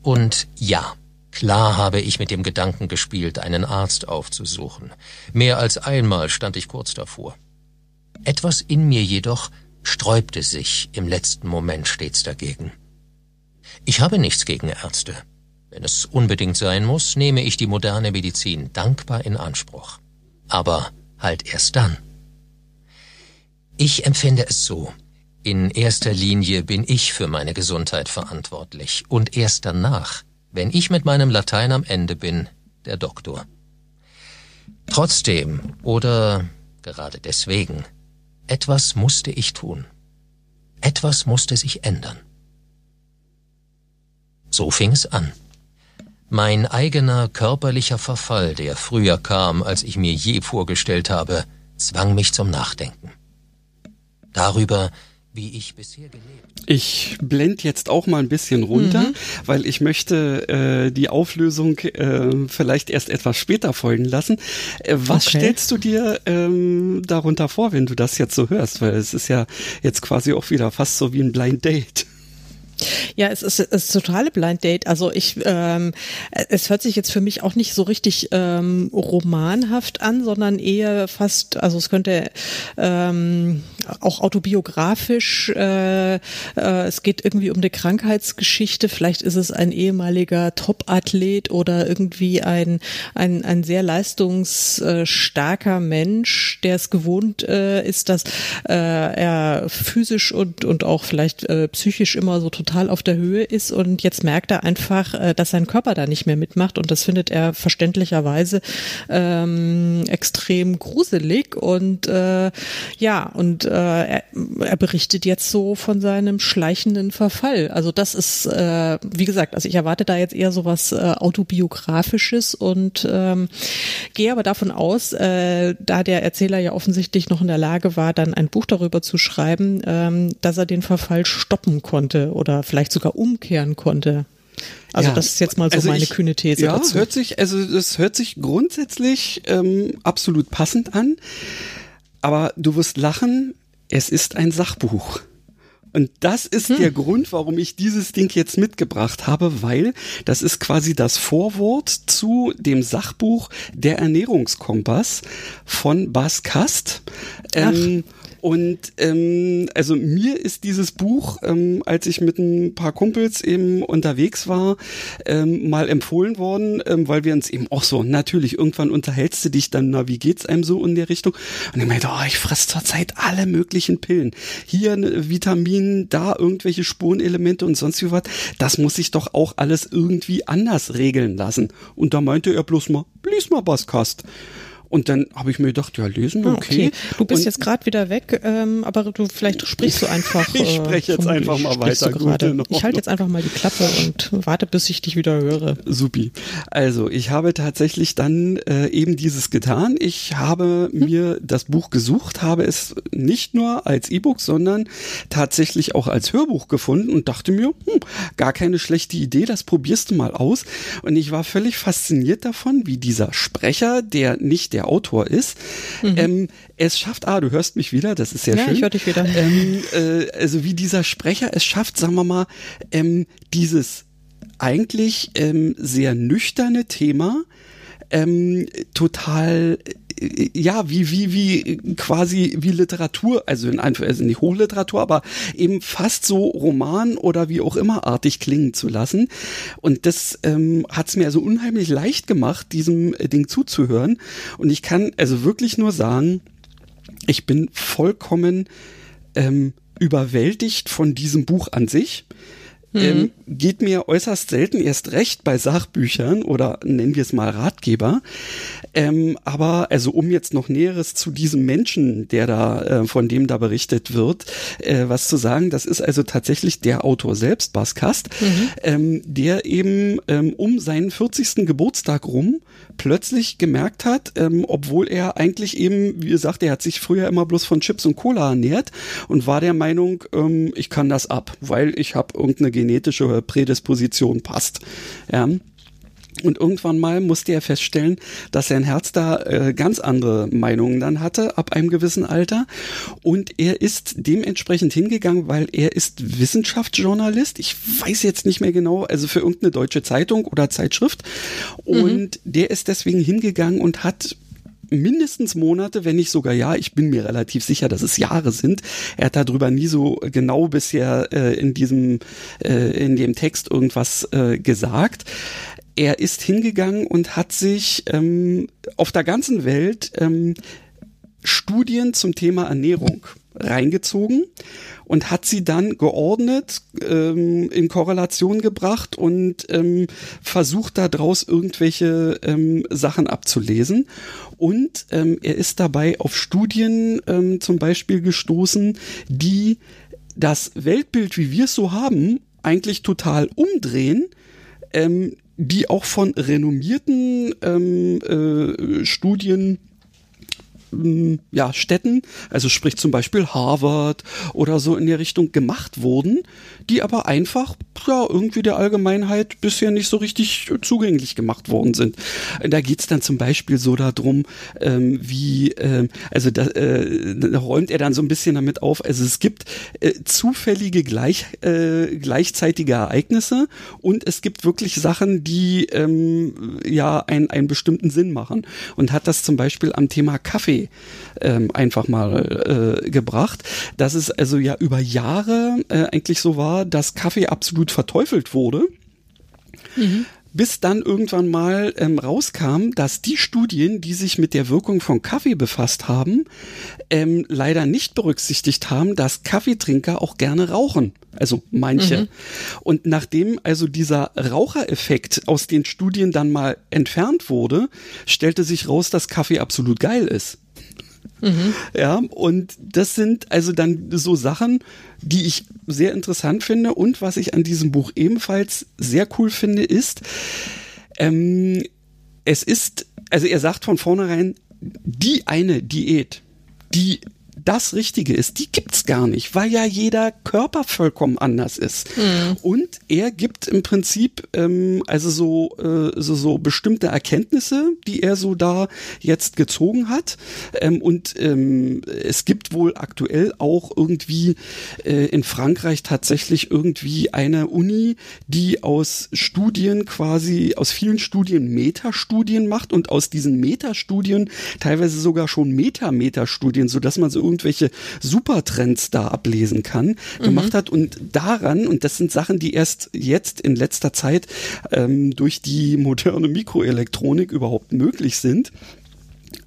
Und ja, klar habe ich mit dem Gedanken gespielt, einen Arzt aufzusuchen. Mehr als einmal stand ich kurz davor. Etwas in mir jedoch sträubte sich im letzten Moment stets dagegen. Ich habe nichts gegen Ärzte. Wenn es unbedingt sein muss, nehme ich die moderne Medizin dankbar in Anspruch. Aber halt erst dann. Ich empfinde es so. In erster Linie bin ich für meine Gesundheit verantwortlich, und erst danach, wenn ich mit meinem Latein am Ende bin, der Doktor. Trotzdem, oder gerade deswegen, etwas musste ich tun. Etwas musste sich ändern. So fing es an. Mein eigener körperlicher Verfall, der früher kam, als ich mir je vorgestellt habe, zwang mich zum Nachdenken. Darüber, wie ich bisher gelebt. Ich blende jetzt auch mal ein bisschen runter, mhm. weil ich möchte äh, die Auflösung äh, vielleicht erst etwas später folgen lassen. Äh, was okay. stellst du dir ähm, darunter vor, wenn du das jetzt so hörst? Weil es ist ja jetzt quasi auch wieder fast so wie ein Blind Date. Ja, es ist, es ist totale Blind Date. Also ich, ähm, es hört sich jetzt für mich auch nicht so richtig ähm, romanhaft an, sondern eher fast, also es könnte ähm, auch autobiografisch, äh, äh, es geht irgendwie um eine Krankheitsgeschichte, vielleicht ist es ein ehemaliger Top-Athlet oder irgendwie ein, ein, ein sehr leistungsstarker Mensch, der es gewohnt äh, ist, dass äh, er physisch und, und auch vielleicht äh, psychisch immer so total total auf der Höhe ist, und jetzt merkt er einfach, dass sein Körper da nicht mehr mitmacht, und das findet er verständlicherweise ähm, extrem gruselig, und äh, ja, und äh, er, er berichtet jetzt so von seinem schleichenden Verfall. Also das ist, äh, wie gesagt, also ich erwarte da jetzt eher sowas äh, autobiografisches, und ähm, gehe aber davon aus, äh, da der Erzähler ja offensichtlich noch in der Lage war, dann ein Buch darüber zu schreiben, äh, dass er den Verfall stoppen konnte oder vielleicht sogar umkehren konnte. Also ja, das ist jetzt mal so also meine ich, kühne These ja, dazu. Hört sich, also es hört sich grundsätzlich ähm, absolut passend an, aber du wirst lachen, es ist ein Sachbuch. Und das ist hm. der Grund, warum ich dieses Ding jetzt mitgebracht habe, weil das ist quasi das Vorwort zu dem Sachbuch Der Ernährungskompass von Bas Kast. Ähm, und ähm, also mir ist dieses Buch, ähm, als ich mit ein paar Kumpels eben unterwegs war, ähm, mal empfohlen worden, ähm, weil wir uns eben auch so, natürlich, irgendwann unterhältst du dich dann, na, wie geht's einem so in der Richtung? Und ich meinte, oh, ich fresse zurzeit alle möglichen Pillen. Hier eine Vitamin, da irgendwelche Spurenelemente und sonst wie was, das muss sich doch auch alles irgendwie anders regeln lassen. Und da meinte er bloß mal, lies mal Bas Kast. Und dann habe ich mir gedacht, ja, lesen, okay. okay. Du bist und jetzt gerade wieder weg, ähm, aber du vielleicht sprichst du einfach. Äh, ich spreche jetzt einfach mal weiter. Gute, ich halte jetzt einfach mal die Klappe und warte, bis ich dich wieder höre. Supi. Also, ich habe tatsächlich dann äh, eben dieses getan. Ich habe hm? mir das Buch gesucht, habe es nicht nur als E-Book, sondern tatsächlich auch als Hörbuch gefunden und dachte mir, hm, gar keine schlechte Idee, das probierst du mal aus. Und ich war völlig fasziniert davon, wie dieser Sprecher, der nicht der Autor ist. Mhm. Ähm, es schafft, ah, du hörst mich wieder, das ist sehr ja, schön. Ich höre dich wieder. Ähm, äh, also wie dieser Sprecher es schafft, sagen wir mal, ähm, dieses eigentlich ähm, sehr nüchterne Thema ähm, total äh, ja, wie, wie, wie quasi wie Literatur, also in Anführungszeichen, also nicht Hochliteratur, aber eben fast so Roman oder wie auch immer artig klingen zu lassen. Und das ähm, hat es mir also unheimlich leicht gemacht, diesem Ding zuzuhören. Und ich kann also wirklich nur sagen, ich bin vollkommen ähm, überwältigt von diesem Buch an sich. Ähm, geht mir äußerst selten, erst recht bei Sachbüchern oder nennen wir es mal Ratgeber. Ähm, aber also um jetzt noch Näheres zu diesem Menschen, der da, äh, von dem da berichtet wird, äh, was zu sagen, das ist also tatsächlich der Autor selbst, Bas Kast, mhm. ähm, der eben ähm, um seinen vierzigsten Geburtstag rum plötzlich gemerkt hat, ähm, obwohl er eigentlich eben, wie gesagt, er hat sich früher immer bloß von Chips und Cola ernährt und war der Meinung, ähm, ich kann das ab, weil ich habe irgendeine genetische Prädisposition passt. Ja. Und irgendwann mal musste er feststellen, dass sein Herz da äh, ganz andere Meinungen dann hatte, ab einem gewissen Alter. Und er ist dementsprechend hingegangen, weil er ist Wissenschaftsjournalist. Ich weiß jetzt nicht mehr genau, also für irgendeine deutsche Zeitung oder Zeitschrift. Und mhm. der ist deswegen hingegangen und hat mindestens Monate, wenn nicht sogar Jahre, ich bin mir relativ sicher, dass es Jahre sind. Er hat darüber nie so genau bisher äh, in diesem, äh, in dem Text irgendwas äh, gesagt. Er ist hingegangen und hat sich ähm, auf der ganzen Welt ähm, Studien zum Thema Ernährung reingezogen und hat sie dann geordnet, ähm, in Korrelation gebracht und ähm, versucht daraus irgendwelche ähm, Sachen abzulesen. Und ähm, er ist dabei auf Studien ähm, zum Beispiel gestoßen, die das Weltbild, wie wir es so haben, eigentlich total umdrehen, ähm, die auch von renommierten ähm, äh, Studien ja, Städten, also sprich zum Beispiel Harvard oder so in der Richtung gemacht wurden, die aber einfach ja, irgendwie der Allgemeinheit bisher nicht so richtig zugänglich gemacht worden sind. Da geht es dann zum Beispiel so darum, ähm, wie, ähm, also da, äh, da räumt er dann so ein bisschen damit auf, also es gibt äh, zufällige gleich, äh, gleichzeitige Ereignisse und es gibt wirklich Sachen, die ähm, ja einen, einen bestimmten Sinn machen und hat das zum Beispiel am Thema Kaffee Ähm, einfach mal äh, gebracht, dass es also ja über Jahre äh, eigentlich so war, dass Kaffee absolut verteufelt wurde, mhm. bis dann irgendwann mal ähm, rauskam, dass die Studien, die sich mit der Wirkung von Kaffee befasst haben, ähm, leider nicht berücksichtigt haben, dass Kaffeetrinker auch gerne rauchen. Also manche. Mhm. Und nachdem also dieser Rauchereffekt aus den Studien dann mal entfernt wurde, stellte sich raus, dass Kaffee absolut geil ist. Mhm. Ja, und das sind also dann so Sachen, die ich sehr interessant finde. Und was ich an diesem Buch ebenfalls sehr cool finde, ist, ähm, es ist, also er sagt von vornherein, die eine Diät, die das Richtige ist, die gibt's gar nicht, weil ja jeder Körper vollkommen anders ist. Mhm. Und er gibt im Prinzip ähm, also so, äh, so so bestimmte Erkenntnisse, die er so da jetzt gezogen hat. Ähm, und ähm, es gibt wohl aktuell auch irgendwie äh, in Frankreich tatsächlich irgendwie eine Uni, die aus Studien quasi, aus vielen Studien Metastudien macht und aus diesen Metastudien teilweise sogar schon Meta-Metastudien, sodass man so irgendwelche Supertrends da ablesen kann, mhm. gemacht hat. Und daran, und das sind Sachen, die erst jetzt in letzter Zeit ähm, durch die moderne Mikroelektronik überhaupt möglich sind,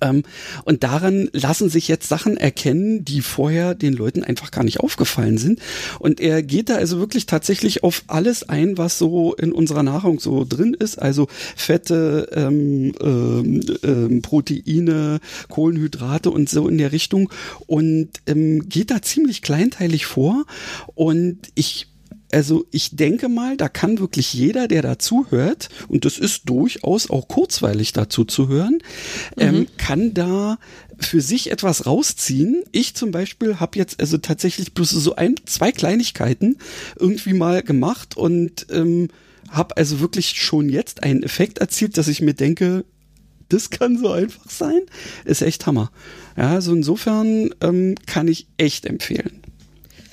Ähm, und daran lassen sich jetzt Sachen erkennen, die vorher den Leuten einfach gar nicht aufgefallen sind. Und er geht da also wirklich tatsächlich auf alles ein, was so in unserer Nahrung so drin ist. Also Fette, ähm, ähm, ähm, Proteine, Kohlenhydrate und so in der Richtung. Und ähm, geht da ziemlich kleinteilig vor. Und ich Also ich denke mal, da kann wirklich jeder, der dazu hört, und das ist durchaus auch kurzweilig dazu zu hören, mhm. ähm, kann da für sich etwas rausziehen. Ich zum Beispiel habe jetzt also tatsächlich bloß so ein, zwei Kleinigkeiten irgendwie mal gemacht und ähm, habe also wirklich schon jetzt einen Effekt erzielt, dass ich mir denke, das kann so einfach sein. Ist echt Hammer. Ja, also insofern ähm, kann ich echt empfehlen.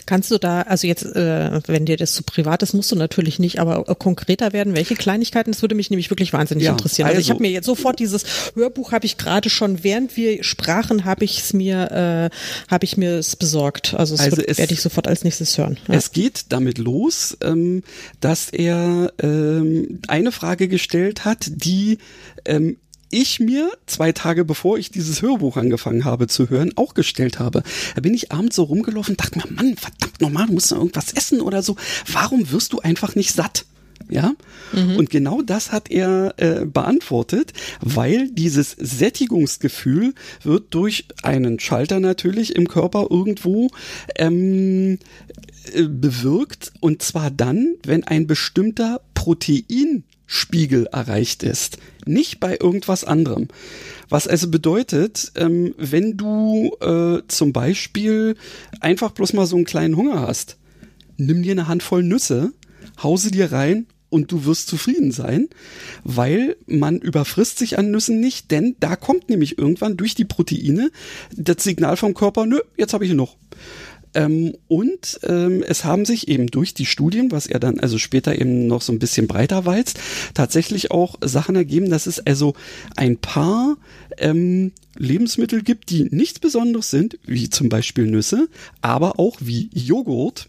Kannst du da, also jetzt, äh, wenn dir das zu privat ist, musst du natürlich nicht, aber konkreter werden, welche Kleinigkeiten, das würde mich nämlich wirklich wahnsinnig ja, interessieren. Also, also ich habe mir jetzt sofort dieses Hörbuch, habe ich gerade schon, während wir sprachen, habe ich es mir, äh, habe ich mir es besorgt. Also, also das werde ich sofort als nächstes hören. Ja. Es geht damit los, ähm, dass er ähm, eine Frage gestellt hat, die ähm, ich mir zwei Tage bevor ich dieses Hörbuch angefangen habe zu hören, auch gestellt habe. Da bin ich abends so rumgelaufen, dachte mir, Mann, verdammt nochmal, du musst noch irgendwas essen oder so. Warum wirst du einfach nicht satt? Ja, mhm. Und genau das hat er äh, beantwortet, weil dieses Sättigungsgefühl wird durch einen Schalter natürlich im Körper irgendwo ähm, äh, bewirkt, und zwar dann, wenn ein bestimmter Proteinspiegel erreicht ist, nicht bei irgendwas anderem. Was also bedeutet, ähm, wenn du äh, zum Beispiel einfach bloß mal so einen kleinen Hunger hast, nimm dir eine Handvoll Nüsse, hau sie dir rein und du wirst zufrieden sein, weil man überfrisst sich an Nüssen nicht, denn da kommt nämlich irgendwann durch die Proteine das Signal vom Körper, nö, jetzt habe ich genug. Ähm, und ähm, es haben sich eben durch die Studien, was er dann also später eben noch so ein bisschen breiter walzt, tatsächlich auch Sachen ergeben, dass es also ein paar ähm, Lebensmittel gibt, die nichts Besonderes sind, wie zum Beispiel Nüsse, aber auch wie Joghurt,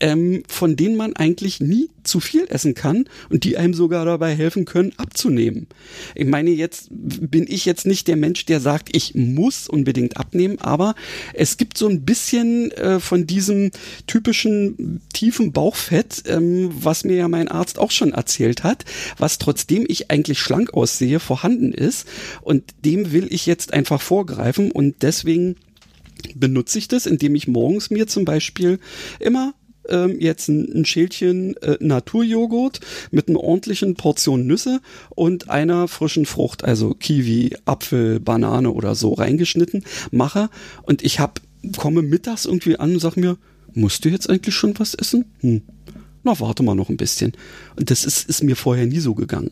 ähm, von denen man eigentlich nie zu viel essen kann und die einem sogar dabei helfen können, abzunehmen. Ich meine, jetzt bin ich jetzt nicht der Mensch, der sagt, ich muss unbedingt abnehmen, aber es gibt so ein bisschen äh, von diesem typischen tiefen Bauchfett, ähm, was mir ja mein Arzt auch schon erzählt hat, was trotzdem ich eigentlich schlank aussehe, vorhanden ist, und dem will ich jetzt einfach vorgreifen, und deswegen benutze ich das, indem ich morgens mir zum Beispiel immer ähm, jetzt ein, ein Schälchen äh, Naturjoghurt mit einer ordentlichen Portion Nüsse und einer frischen Frucht, also Kiwi, Apfel, Banane oder so reingeschnitten mache, und ich hab, komme mittags irgendwie an und sage mir, musst du jetzt eigentlich schon was essen? Hm. Na, warte mal noch ein bisschen. Und das ist, ist mir vorher nie so gegangen.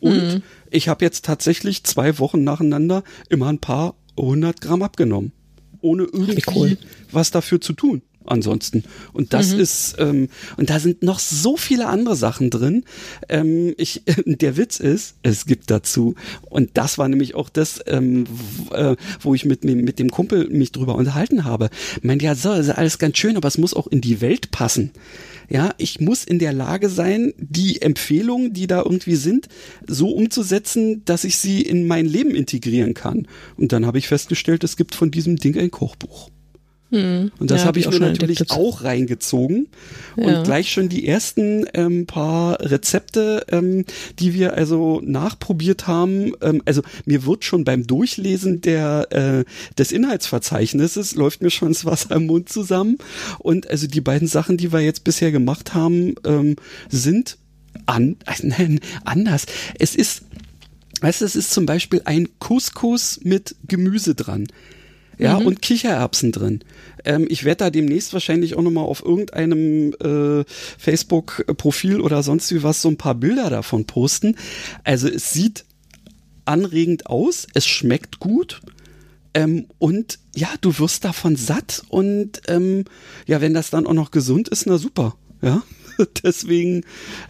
Und mhm. ich habe jetzt tatsächlich zwei Wochen nacheinander immer ein paar hundert Gramm abgenommen, ohne irgendwie cool. was dafür zu tun ansonsten. Und das mhm. ist, ähm, und da sind noch so viele andere Sachen drin. Ähm, ich, der Witz ist, es gibt dazu, und das war nämlich auch das, ähm, w- äh, wo ich mit, mit dem Kumpel mich drüber unterhalten habe. Ich meine, ja, so ist alles ganz schön, aber es muss auch in die Welt passen. Ja, ich muss in der Lage sein, die Empfehlungen, die da irgendwie sind, so umzusetzen, dass ich sie in mein Leben integrieren kann. Und dann habe ich festgestellt, es gibt von diesem Ding ein Kochbuch. Hm. Und das ja, habe ich, ich mir natürlich entdeckt. auch reingezogen. Ja. Und gleich schon die ersten ähm, paar Rezepte, ähm, die wir also nachprobiert haben. Ähm, also mir wird schon beim Durchlesen der, äh, des Inhaltsverzeichnisses, läuft mir schon das Wasser im Mund zusammen. Und also die beiden Sachen, die wir jetzt bisher gemacht haben, ähm, sind an, nein, anders. Es ist, weißt du, es ist zum Beispiel ein Couscous mit Gemüse dran. ja, mhm. und Kichererbsen drin. Ähm, ich werde da demnächst wahrscheinlich auch nochmal auf irgendeinem äh, Facebook-Profil oder sonst wie was so ein paar Bilder davon posten. Also es sieht anregend aus, es schmeckt gut. Ähm, und ja, du wirst davon satt und ähm, ja, wenn das dann auch noch gesund ist, na super, ja. Deswegen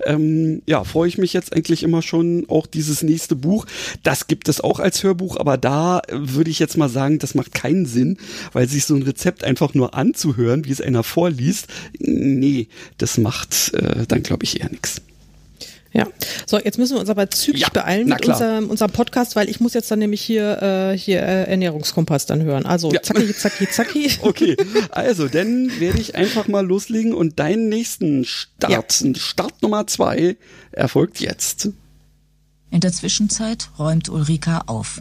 ähm, ja, freue ich mich jetzt eigentlich immer schon auch dieses nächste Buch. Das gibt es auch als Hörbuch, aber da würde ich jetzt mal sagen, das macht keinen Sinn, weil sich so ein Rezept einfach nur anzuhören, wie es einer vorliest, nee, das macht äh, dann glaube ich eher nichts. Ja, so, jetzt müssen wir uns aber zügig ja, beeilen mit unserem, unserem Podcast, weil ich muss jetzt dann nämlich hier, äh, hier äh, Ernährungskompass dann hören. Also ja. zacki, zacki, zacki. Okay, also dann werde ich einfach mal loslegen und deinen nächsten Start, ja. Start Nummer zwei, erfolgt jetzt. In der Zwischenzeit räumt Ulrika auf.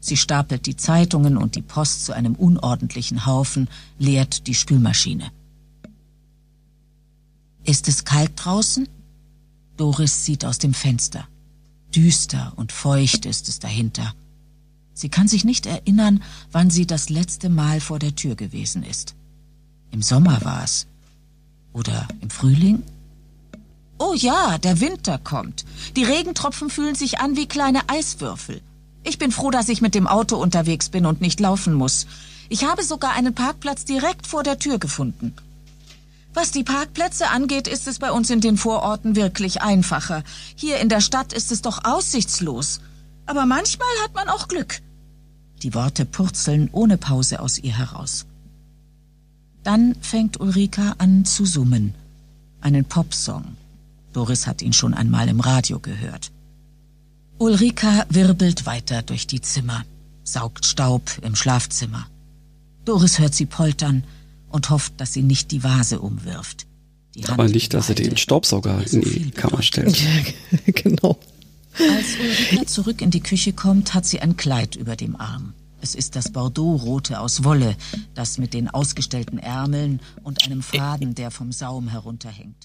Sie stapelt die Zeitungen und die Post zu einem unordentlichen Haufen, leert die Spülmaschine. Ist es kalt draußen? Doris sieht aus dem Fenster. Düster und feucht ist es dahinter. Sie kann sich nicht erinnern, wann sie das letzte Mal vor der Tür gewesen ist. Im Sommer war es. Oder im Frühling? Oh ja, der Winter kommt. Die Regentropfen fühlen sich an wie kleine Eiswürfel. Ich bin froh, dass ich mit dem Auto unterwegs bin und nicht laufen muss. Ich habe sogar einen Parkplatz direkt vor der Tür gefunden. Was die Parkplätze angeht, ist es bei uns in den Vororten wirklich einfacher. Hier in der Stadt ist es doch aussichtslos. Aber manchmal hat man auch Glück. Die Worte purzeln ohne Pause aus ihr heraus. Dann fängt Ulrika an zu summen. Einen Popsong. Doris hat ihn schon einmal im Radio gehört. Ulrika wirbelt weiter durch die Zimmer, saugt Staub im Schlafzimmer. Doris hört sie poltern und hofft, dass sie nicht die Vase umwirft. Die Aber Hand nicht, dass sie den Staubsauger in die Kammer stellt. Ja, genau. Als Ulrika zurück in die Küche kommt, hat sie ein Kleid über dem Arm. Es ist das Bordeaux-Rote aus Wolle, das mit den ausgestellten Ärmeln und einem Faden, der vom Saum herunterhängt.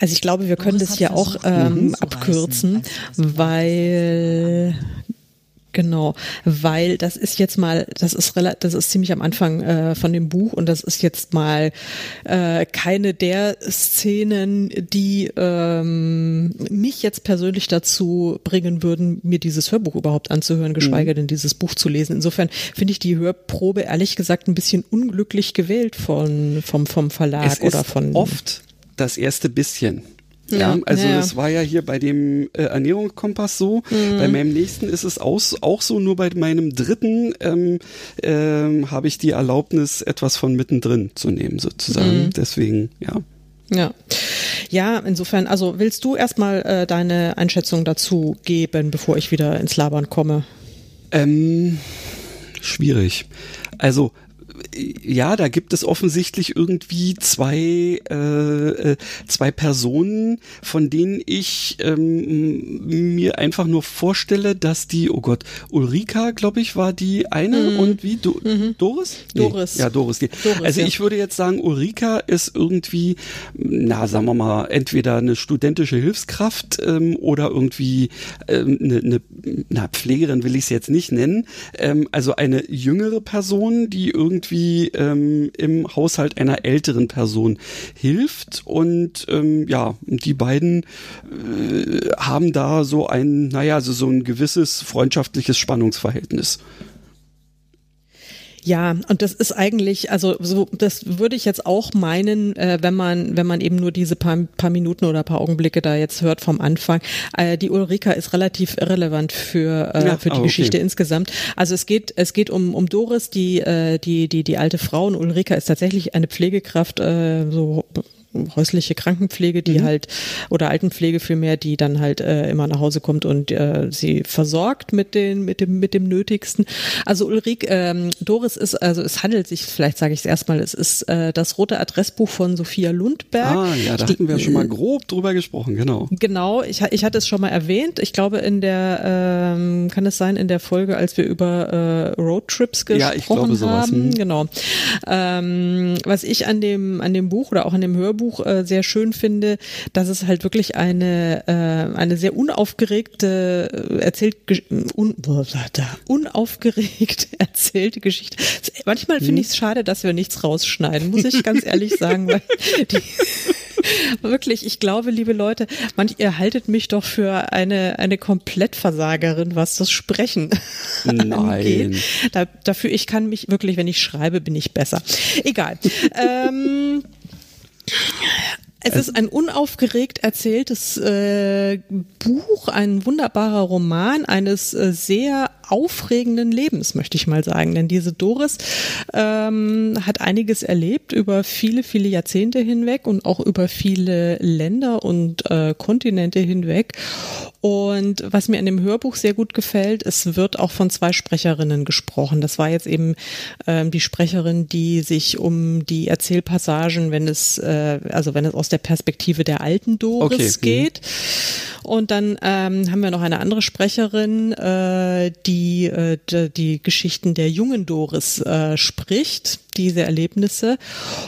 Also ich glaube, wir können Doris das hier versucht, auch ähm, abkürzen, reißen, weil... Genau, weil das ist jetzt mal, das ist relativ, das ist ziemlich am Anfang äh, von dem Buch und das ist jetzt mal äh, keine der Szenen, die ähm, mich jetzt persönlich dazu bringen würden, mir dieses Hörbuch überhaupt anzuhören, geschweige mhm. denn dieses Buch zu lesen. Insofern finde ich die Hörprobe ehrlich gesagt ein bisschen unglücklich gewählt von vom vom Verlag es oder ist von oft das erste bisschen. Ja, also ja. das war ja hier bei dem äh, Ernährungskompass so, mhm. bei meinem nächsten ist es auch, auch so, nur bei meinem dritten ähm, ähm, habe ich die Erlaubnis, etwas von mittendrin zu nehmen sozusagen, mhm. deswegen, ja. Ja, ja. insofern, also willst du erstmal äh, deine Einschätzung dazu geben, bevor ich wieder ins Labern komme? Ähm, schwierig, also ja, da gibt es offensichtlich irgendwie zwei äh, zwei Personen, von denen ich ähm, mir einfach nur vorstelle, dass die, oh Gott, Ulrika, glaube ich, war die eine mhm. und wie, Do- mhm. Doris? Nee. Doris. Ja, Doris. Die. Doris also ja. ich würde jetzt sagen, Ulrika ist irgendwie, na, sagen wir mal, entweder eine studentische Hilfskraft ähm, oder irgendwie ähm, eine, eine na, Pflegerin will ich es jetzt nicht nennen, ähm, also eine jüngere Person, die irgendwie Wie, ähm, im Haushalt einer älteren Person hilft und ähm, ja, die beiden äh, haben da so ein, naja, so, so ein gewisses freundschaftliches Spannungsverhältnis. Ja, und das ist eigentlich, also so, das würde ich jetzt auch meinen, äh, wenn man wenn man eben nur diese paar, paar Minuten oder paar Augenblicke da jetzt hört vom Anfang. Äh, die Ulrika ist relativ irrelevant für äh, ja, für die okay. Geschichte insgesamt. Also es geht es geht um um Doris, die äh, die die die alte Frau, und Ulrika ist tatsächlich eine Pflegekraft, äh, so häusliche Krankenpflege, die mhm. halt, oder Altenpflege vielmehr, die dann halt äh, immer nach Hause kommt und äh, sie versorgt mit den mit dem mit dem Nötigsten. Also Ulrike, ähm, Doris ist, also es handelt sich, vielleicht sage ich es erstmal, es ist äh, das rote Adressbuch von Sophia Lundberg. Ah ja, da die, hatten wir schon mal grob drüber gesprochen, genau. Genau, ich, ich hatte es schon mal erwähnt, ich glaube in der, ähm, kann es sein, in der Folge, als wir über äh, Roadtrips gesprochen ja, ich glaube, sowas, haben. Hm. Genau. Ähm, was ich an dem an dem Buch oder auch an dem Hörbuch Buch äh, sehr schön finde, dass es halt wirklich eine äh, eine sehr unaufgeregte äh, erzählt un, unaufgeregt erzählte Geschichte. Manchmal finde ich es schade, dass wir nichts rausschneiden, muss ich ganz ehrlich sagen, weil die wirklich, ich glaube, liebe Leute, manch, ihr haltet mich doch für eine eine Komplettversagerin, was das Sprechen Nein. angeht. Da, dafür, ich kann mich wirklich, wenn ich schreibe, bin ich besser. Egal. ähm, es ist ein unaufgeregt erzähltes äh, Buch, ein wunderbarer Roman eines äh, sehr aufregenden Lebens, möchte ich mal sagen. Denn diese Doris ähm, hat einiges erlebt über viele, viele Jahrzehnte hinweg und auch über viele Länder und äh, Kontinente hinweg. Und was mir an dem Hörbuch sehr gut gefällt, es wird auch von zwei Sprecherinnen gesprochen. Das war jetzt eben ähm, die Sprecherin, die sich um die Erzählpassagen, wenn es äh, also wenn es aus der Perspektive der alten Doris okay. geht. Und dann ähm, haben wir noch eine andere Sprecherin, äh, die Die, die die Geschichten der jungen Doris äh, spricht, diese Erlebnisse.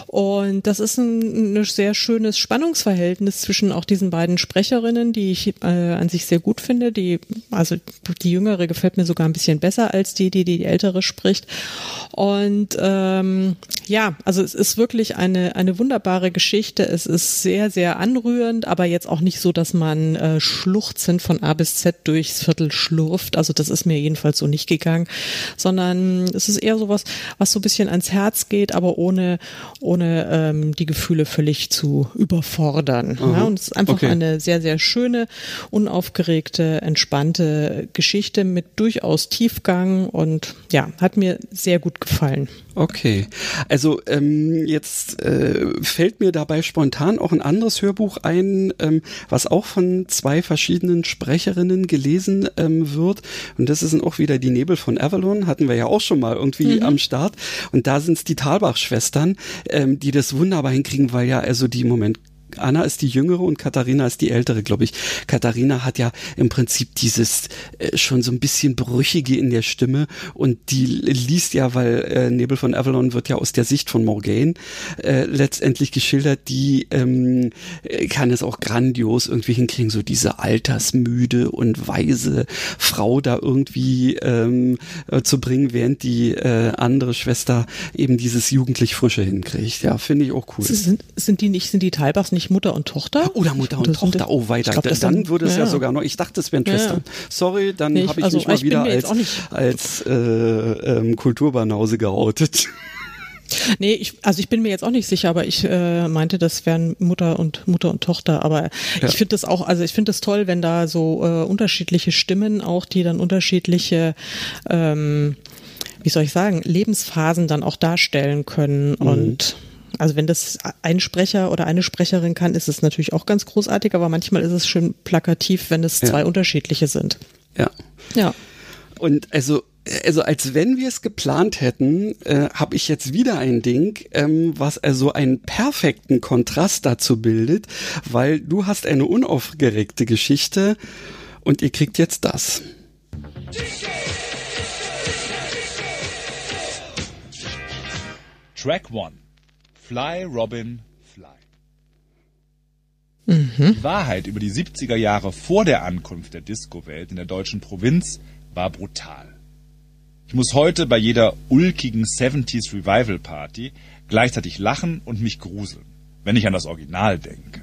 Und das ist ein, ein sehr schönes Spannungsverhältnis zwischen auch diesen beiden Sprecherinnen, die ich äh, an sich sehr gut finde. Die, also die jüngere gefällt mir sogar ein bisschen besser als die, die die ältere spricht. Und ähm, ja, also es ist wirklich eine eine wunderbare Geschichte. Es ist sehr, sehr anrührend, aber jetzt auch nicht so, dass man äh, schluchzend von A bis Z durchs Viertel schlurft. Also das ist mir jedenfalls so nicht gegangen, sondern es ist eher sowas, was so ein bisschen ans Herz geht, aber ohne, ohne ähm, die Gefühle völlig zu überfordern. Ja? Und es ist einfach okay. eine sehr, sehr schöne, unaufgeregte, entspannte Geschichte mit durchaus Tiefgang und ja, hat mir sehr gut gefallen. Okay, also ähm, jetzt äh, fällt mir dabei spontan auch ein anderes Hörbuch ein, ähm, was auch von zwei verschiedenen Sprecherinnen gelesen ähm, wird und das sind auch wieder die Nebel von Avalon, hatten wir ja auch schon mal irgendwie mhm. am Start und da sind es die Thalbach-Schwestern, ähm, die das wunderbar hinkriegen, weil ja also die, Moment, Anna ist die Jüngere und Katharina ist die Ältere, glaube ich. Katharina hat ja im Prinzip dieses äh, schon so ein bisschen Brüchige in der Stimme und die liest ja, weil äh, Nebel von Avalon wird ja aus der Sicht von Morgaine äh, letztendlich geschildert, die ähm, kann es auch grandios irgendwie hinkriegen, so diese altersmüde und weise Frau da irgendwie ähm, äh, zu bringen, während die äh, andere Schwester eben dieses jugendlich Frische hinkriegt. Ja, finde ich auch cool. Sind, sind die nicht, sind die Thalbachs nicht Mutter und Tochter? Oder Mutter und das Tochter, oh weiter. Glaub, dann, dann würde es ja, ja sogar noch, ich dachte, es wären Schwestern. Ja. Sorry, dann nee, habe ich also, mich mal wieder als, als äh, ähm, Kulturbanause geoutet. Nee, ich, also ich bin mir jetzt auch nicht sicher, aber ich äh, meinte, das wären Mutter und Mutter und Tochter, aber ja. ich finde das auch, also ich finde das toll, wenn da so äh, unterschiedliche Stimmen auch, die dann unterschiedliche ähm, wie soll ich sagen, Lebensphasen dann auch darstellen können mhm. und also wenn das ein Sprecher oder eine Sprecherin kann, ist es natürlich auch ganz großartig, aber manchmal ist es schön plakativ, wenn es ja. zwei unterschiedliche sind. Ja. Ja. Und also, also als wenn wir es geplant hätten, äh, habe ich jetzt wieder ein Ding, ähm, was also einen perfekten Kontrast dazu bildet, weil du hast eine unaufgeregte Geschichte und ihr kriegt jetzt das. Track eins. Fly, Robin, fly. Mhm. Die Wahrheit über die siebziger Jahre vor der Ankunft der Disco-Welt in der deutschen Provinz war brutal. Ich muss heute bei jeder ulkigen siebziger Revival Party gleichzeitig lachen und mich gruseln, wenn ich an das Original denke.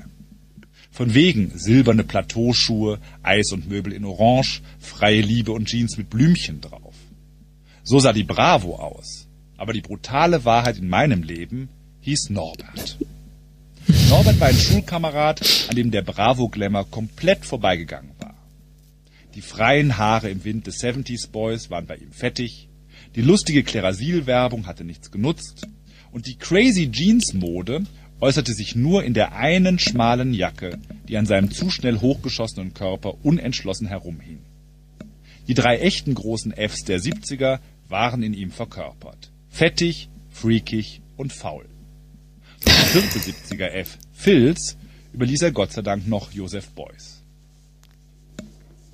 Von wegen silberne Plateauschuhe, Eis und Möbel in Orange, freie Liebe und Jeans mit Blümchen drauf. So sah die Bravo aus, aber die brutale Wahrheit in meinem Leben hieß Norbert. Norbert war ein Schulkamerad, an dem der Bravo-Glamour komplett vorbeigegangen war. Die freien Haare im Wind des siebziger Boys waren bei ihm fettig, die lustige Klerasil-Werbung hatte nichts genutzt und die Crazy-Jeans-Mode äußerte sich nur in der einen schmalen Jacke, die an seinem zu schnell hochgeschossenen Körper unentschlossen herumhing. Die drei echten großen Fs der siebziger waren in ihm verkörpert. Fettig, freakig und faul. siebziger F, Filz, überließ er Gott sei Dank noch Josef Beuys.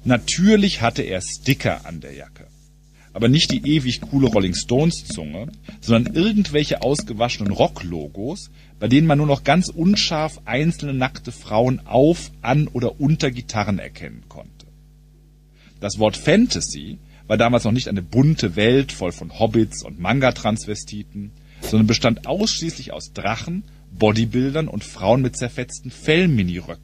Natürlich hatte er Sticker an der Jacke, aber nicht die ewig coole Rolling Stones-Zunge, sondern irgendwelche ausgewaschenen Rock-Logos, bei denen man nur noch ganz unscharf einzelne nackte Frauen auf, an oder unter Gitarren erkennen konnte. Das Wort Fantasy war damals noch nicht eine bunte Welt voll von Hobbits und Manga-Transvestiten, sondern bestand ausschließlich aus Drachen, Bodybuildern und Frauen mit zerfetzten Fellminiröcken.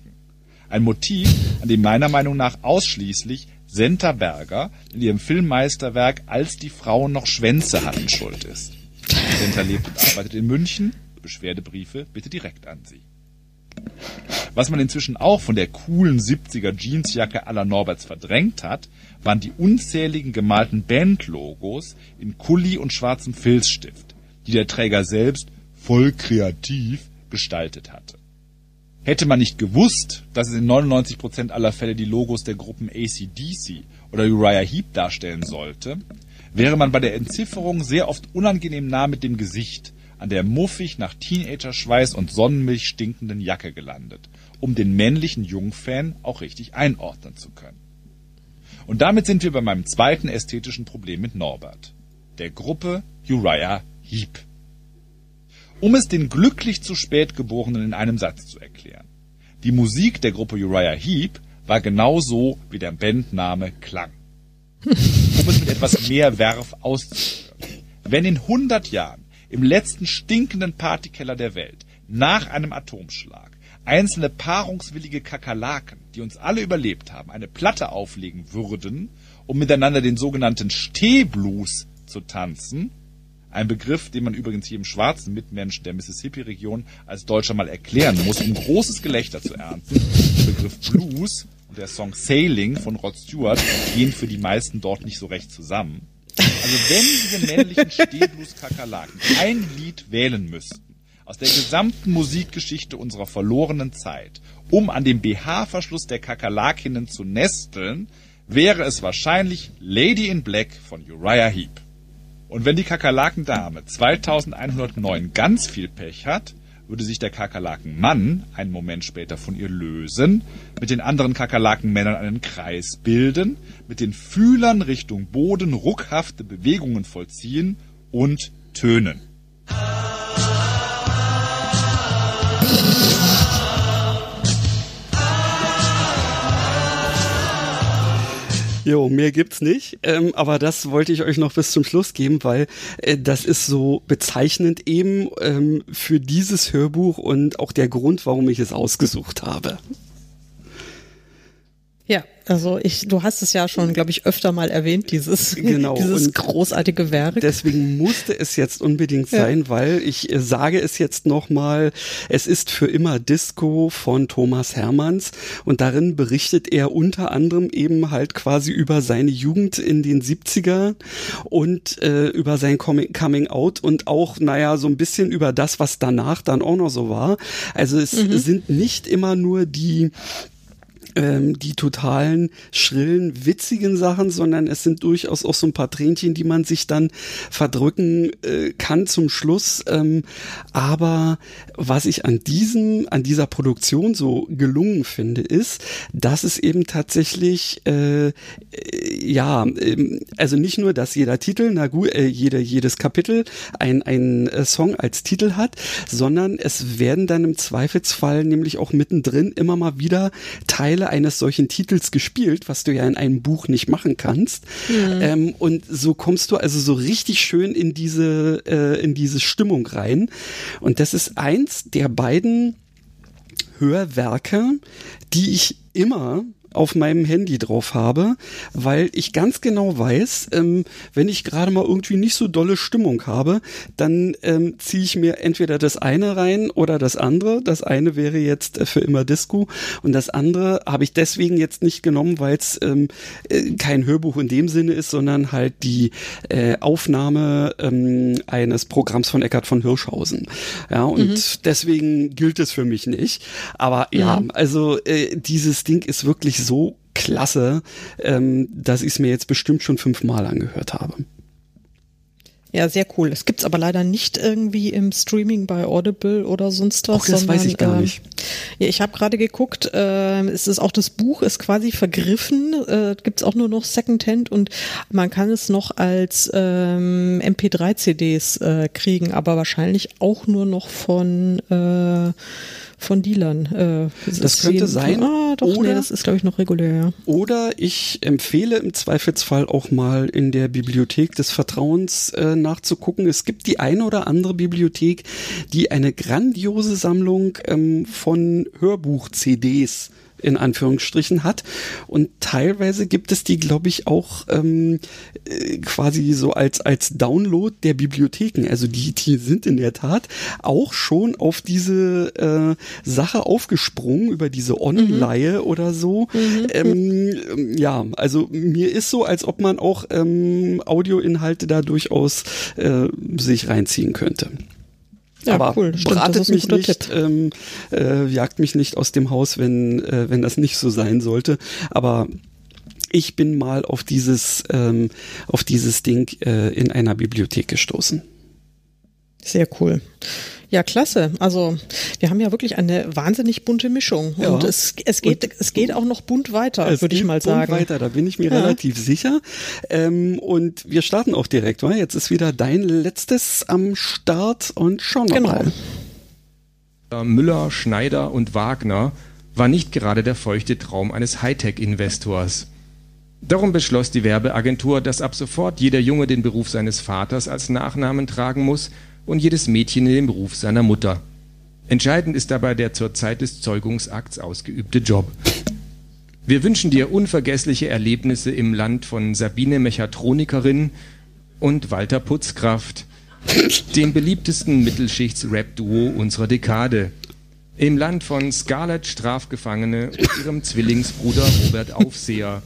Ein Motiv, an dem meiner Meinung nach ausschließlich Senta Berger in ihrem Filmmeisterwerk Als die Frauen noch Schwänze hatten schuld ist. Senta lebt und arbeitet in München. Beschwerdebriefe bitte direkt an sie. Was man inzwischen auch von der coolen siebziger Jeansjacke à la Norberts verdrängt hat, waren die unzähligen gemalten Bandlogos in Kulli und schwarzem Filzstift, die der Träger selbst voll kreativ gestaltet hatte. Hätte man nicht gewusst, dass es in neunundneunzig Prozent aller Fälle die Logos der Gruppen A C D C oder Uriah Heep darstellen sollte, wäre man bei der Entzifferung sehr oft unangenehm nah mit dem Gesicht an der muffig nach Teenagerschweiß und Sonnenmilch stinkenden Jacke gelandet, um den männlichen Jungfan auch richtig einordnen zu können. Und damit sind wir bei meinem zweiten ästhetischen Problem mit Norbert, der Gruppe Uriah Heep. Um es den glücklich zu spät Geborenen in einem Satz zu erklären: Die Musik der Gruppe Uriah Heep war genauso wie der Bandname klang. Um es mit etwas mehr Werf auszuführen: Wenn in hundert Jahren im letzten stinkenden Partykeller der Welt nach einem Atomschlag einzelne paarungswillige Kakerlaken, die uns alle überlebt haben, eine Platte auflegen würden, um miteinander den sogenannten Stehblues zu tanzen, ein Begriff, den man übrigens jedem schwarzen Mitmenschen der Mississippi-Region als Deutscher mal erklären muss, um großes Gelächter zu ernten. Der Begriff Blues und der Song Sailing von Rod Stewart gehen für die meisten dort nicht so recht zusammen. Also wenn diese männlichen Stehblues-Kakerlaken ein Lied wählen müssten, aus der gesamten Musikgeschichte unserer verlorenen Zeit, um an dem B H-Verschluss der Kakerlakinnen zu nesteln, wäre es wahrscheinlich Lady in Black von Uriah Heep. Und wenn die Kakerlakendame zweitausendeinhundertneun ganz viel Pech hat, würde sich der Kakerlakenmann einen Moment später von ihr lösen, mit den anderen Kakerlakenmännern einen Kreis bilden, mit den Fühlern Richtung Boden ruckhafte Bewegungen vollziehen und tönen. Jo, mehr gibt's nicht, ähm, aber das wollte ich euch noch bis zum Schluss geben, weil äh, das ist so bezeichnend eben ähm, für dieses Hörbuch und auch der Grund, warum ich es ausgesucht habe. Ja, also ich, du hast es ja schon, glaube ich, öfter mal erwähnt, dieses, genau, dieses großartige Werk. Deswegen musste es jetzt unbedingt sein, ja. Weil ich äh, sage es jetzt nochmal, es ist für immer Disco von Thomas Hermanns und darin berichtet er unter anderem eben halt quasi über seine Jugend in den siebzigern und äh, über sein Com- Coming Out und auch, naja, so ein bisschen über das, was danach dann auch noch so war. Also es mhm. sind nicht immer nur die die totalen, schrillen, witzigen Sachen, sondern es sind durchaus auch so ein paar Tränchen, die man sich dann verdrücken äh, kann zum Schluss. Ähm, aber was ich an diesem, an dieser Produktion so gelungen finde, ist, dass es eben tatsächlich, äh, äh, ja, äh, also nicht nur, dass jeder Titel, na gut, äh, jede, jedes Kapitel ein, ein äh, Song als Titel hat, sondern es werden dann im Zweifelsfall nämlich auch mittendrin immer mal wieder Teile eines solchen Titels gespielt, was du ja in einem Buch nicht machen kannst. Mhm. Ähm, und so kommst du also so richtig schön in diese, äh, in diese Stimmung rein. Und das ist eins der beiden Hörwerke, die ich immer auf meinem Handy drauf habe, weil ich ganz genau weiß, ähm, wenn ich gerade mal irgendwie nicht so dolle Stimmung habe, dann ähm, ziehe ich mir entweder das eine rein oder das andere. Das eine wäre jetzt äh, für immer Disco und das andere habe ich deswegen jetzt nicht genommen, weil es ähm, äh, kein Hörbuch in dem Sinne ist, sondern halt die äh, Aufnahme ähm, eines Programms von Eckart von Hirschhausen. Ja, und mhm. deswegen gilt es für mich nicht. Aber ja, mhm. also äh, dieses Ding ist wirklich so klasse, dass ich es mir jetzt bestimmt schon fünfmal angehört habe. Ja, sehr cool. Es gibt's aber leider nicht irgendwie im Streaming bei Audible oder sonst was. Och, das sondern, weiß ich gar äh, nicht. Ja, ich habe gerade geguckt, äh, es ist auch das Buch ist quasi vergriffen, äh, gibt's auch nur noch Secondhand und man kann es noch als ähm, M P drei C Ds äh, kriegen, aber wahrscheinlich auch nur noch von äh, von Dealern. Äh, das das könnte sein. Ah, doch, oder, nee, das ist glaube ich noch regulär. Ja. Oder ich empfehle im Zweifelsfall auch mal in der Bibliothek des Vertrauens äh, nachzugucken. Es gibt die eine oder andere Bibliothek, die eine grandiose Sammlung ähm, von Hörbuch-C Ds in Anführungsstrichen hat und teilweise gibt es die, glaube ich, auch ähm, quasi so als, als Download der Bibliotheken. Also die, die sind in der Tat auch schon auf diese äh, Sache aufgesprungen, über diese Online mhm. oder so. Mhm. Ähm, ja, also mir ist so, als ob man auch ähm, Audioinhalte da durchaus äh, sich reinziehen könnte. Ja, aber cool, stimmt, beratet mich nicht, ähm, äh, jagt mich nicht aus dem Haus, wenn, äh, wenn das nicht so sein sollte. Aber ich bin mal auf dieses, ähm, auf dieses Ding äh, in einer Bibliothek gestoßen. Sehr cool. Ja, klasse. Also wir haben ja wirklich eine wahnsinnig bunte Mischung. Ja. Und es, es, geht, und, es geht auch noch bunt weiter, würde ich mal sagen. Bunt weiter, da bin ich mir ja. relativ sicher. Ähm, und wir starten auch direkt, weil jetzt ist wieder dein letztes am Start und schauen wir genau. mal. Müller, Schneider und Wagner war nicht gerade der feuchte Traum eines Hightech-Investors. Darum beschloss die Werbeagentur, dass ab sofort jeder Junge den Beruf seines Vaters als Nachnamen tragen muss und jedes Mädchen den Beruf seiner Mutter. Entscheidend ist dabei der zur Zeit des Zeugungsakts ausgeübte Job. Wir wünschen dir unvergessliche Erlebnisse im Land von Sabine Mechatronikerin und Walter Putzkraft, dem beliebtesten Mittelschichts-Rap-Duo unserer Dekade. Im Land von Scarlett Strafgefangene und ihrem Zwillingsbruder Robert Aufseher,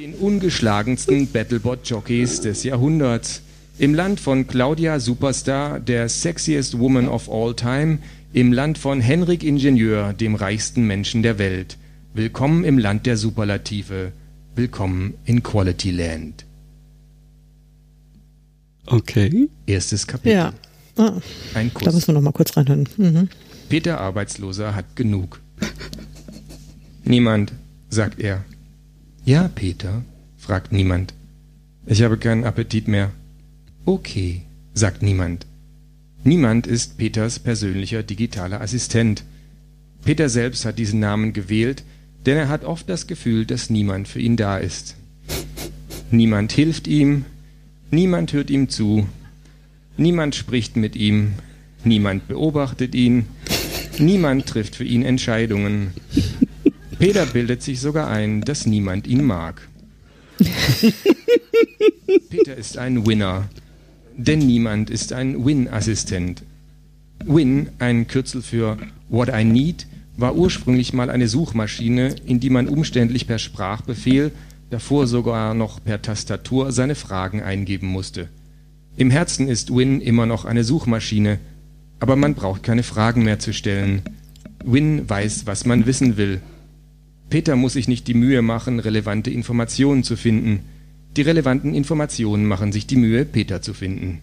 den ungeschlagensten Battlebot-Jockeys des Jahrhunderts. Im Land von Claudia Superstar, der sexiest woman of all time. Im Land von Henrik Ingenieur, dem reichsten Menschen der Welt. Willkommen im Land der Superlative. Willkommen in Quality Land. Okay. Erstes Kapitel. Ja. Ah, ein Kuss. Da müssen wir noch mal kurz reinhören. Mhm. Peter Arbeitsloser hat genug. Niemand, sagt er. Ja, Peter, fragt niemand. Ich habe keinen Appetit mehr. Okay, sagt niemand. Niemand ist Peters persönlicher digitaler Assistent. Peter selbst hat diesen Namen gewählt, denn er hat oft das Gefühl, dass niemand für ihn da ist. Niemand hilft ihm, niemand hört ihm zu, niemand spricht mit ihm, niemand beobachtet ihn, niemand trifft für ihn Entscheidungen. Peter bildet sich sogar ein, dass niemand ihn mag. Peter ist ein Winner. Denn niemand ist ein Win-Assistent. Win, ein Kürzel für What I Need, war ursprünglich mal eine Suchmaschine, in die man umständlich per Sprachbefehl, davor sogar noch per Tastatur, seine Fragen eingeben musste. Im Herzen ist Win immer noch eine Suchmaschine, aber man braucht keine Fragen mehr zu stellen. Win weiß, was man wissen will. Peter muss sich nicht die Mühe machen, relevante Informationen zu finden. Die relevanten Informationen machen sich die Mühe, Peter zu finden.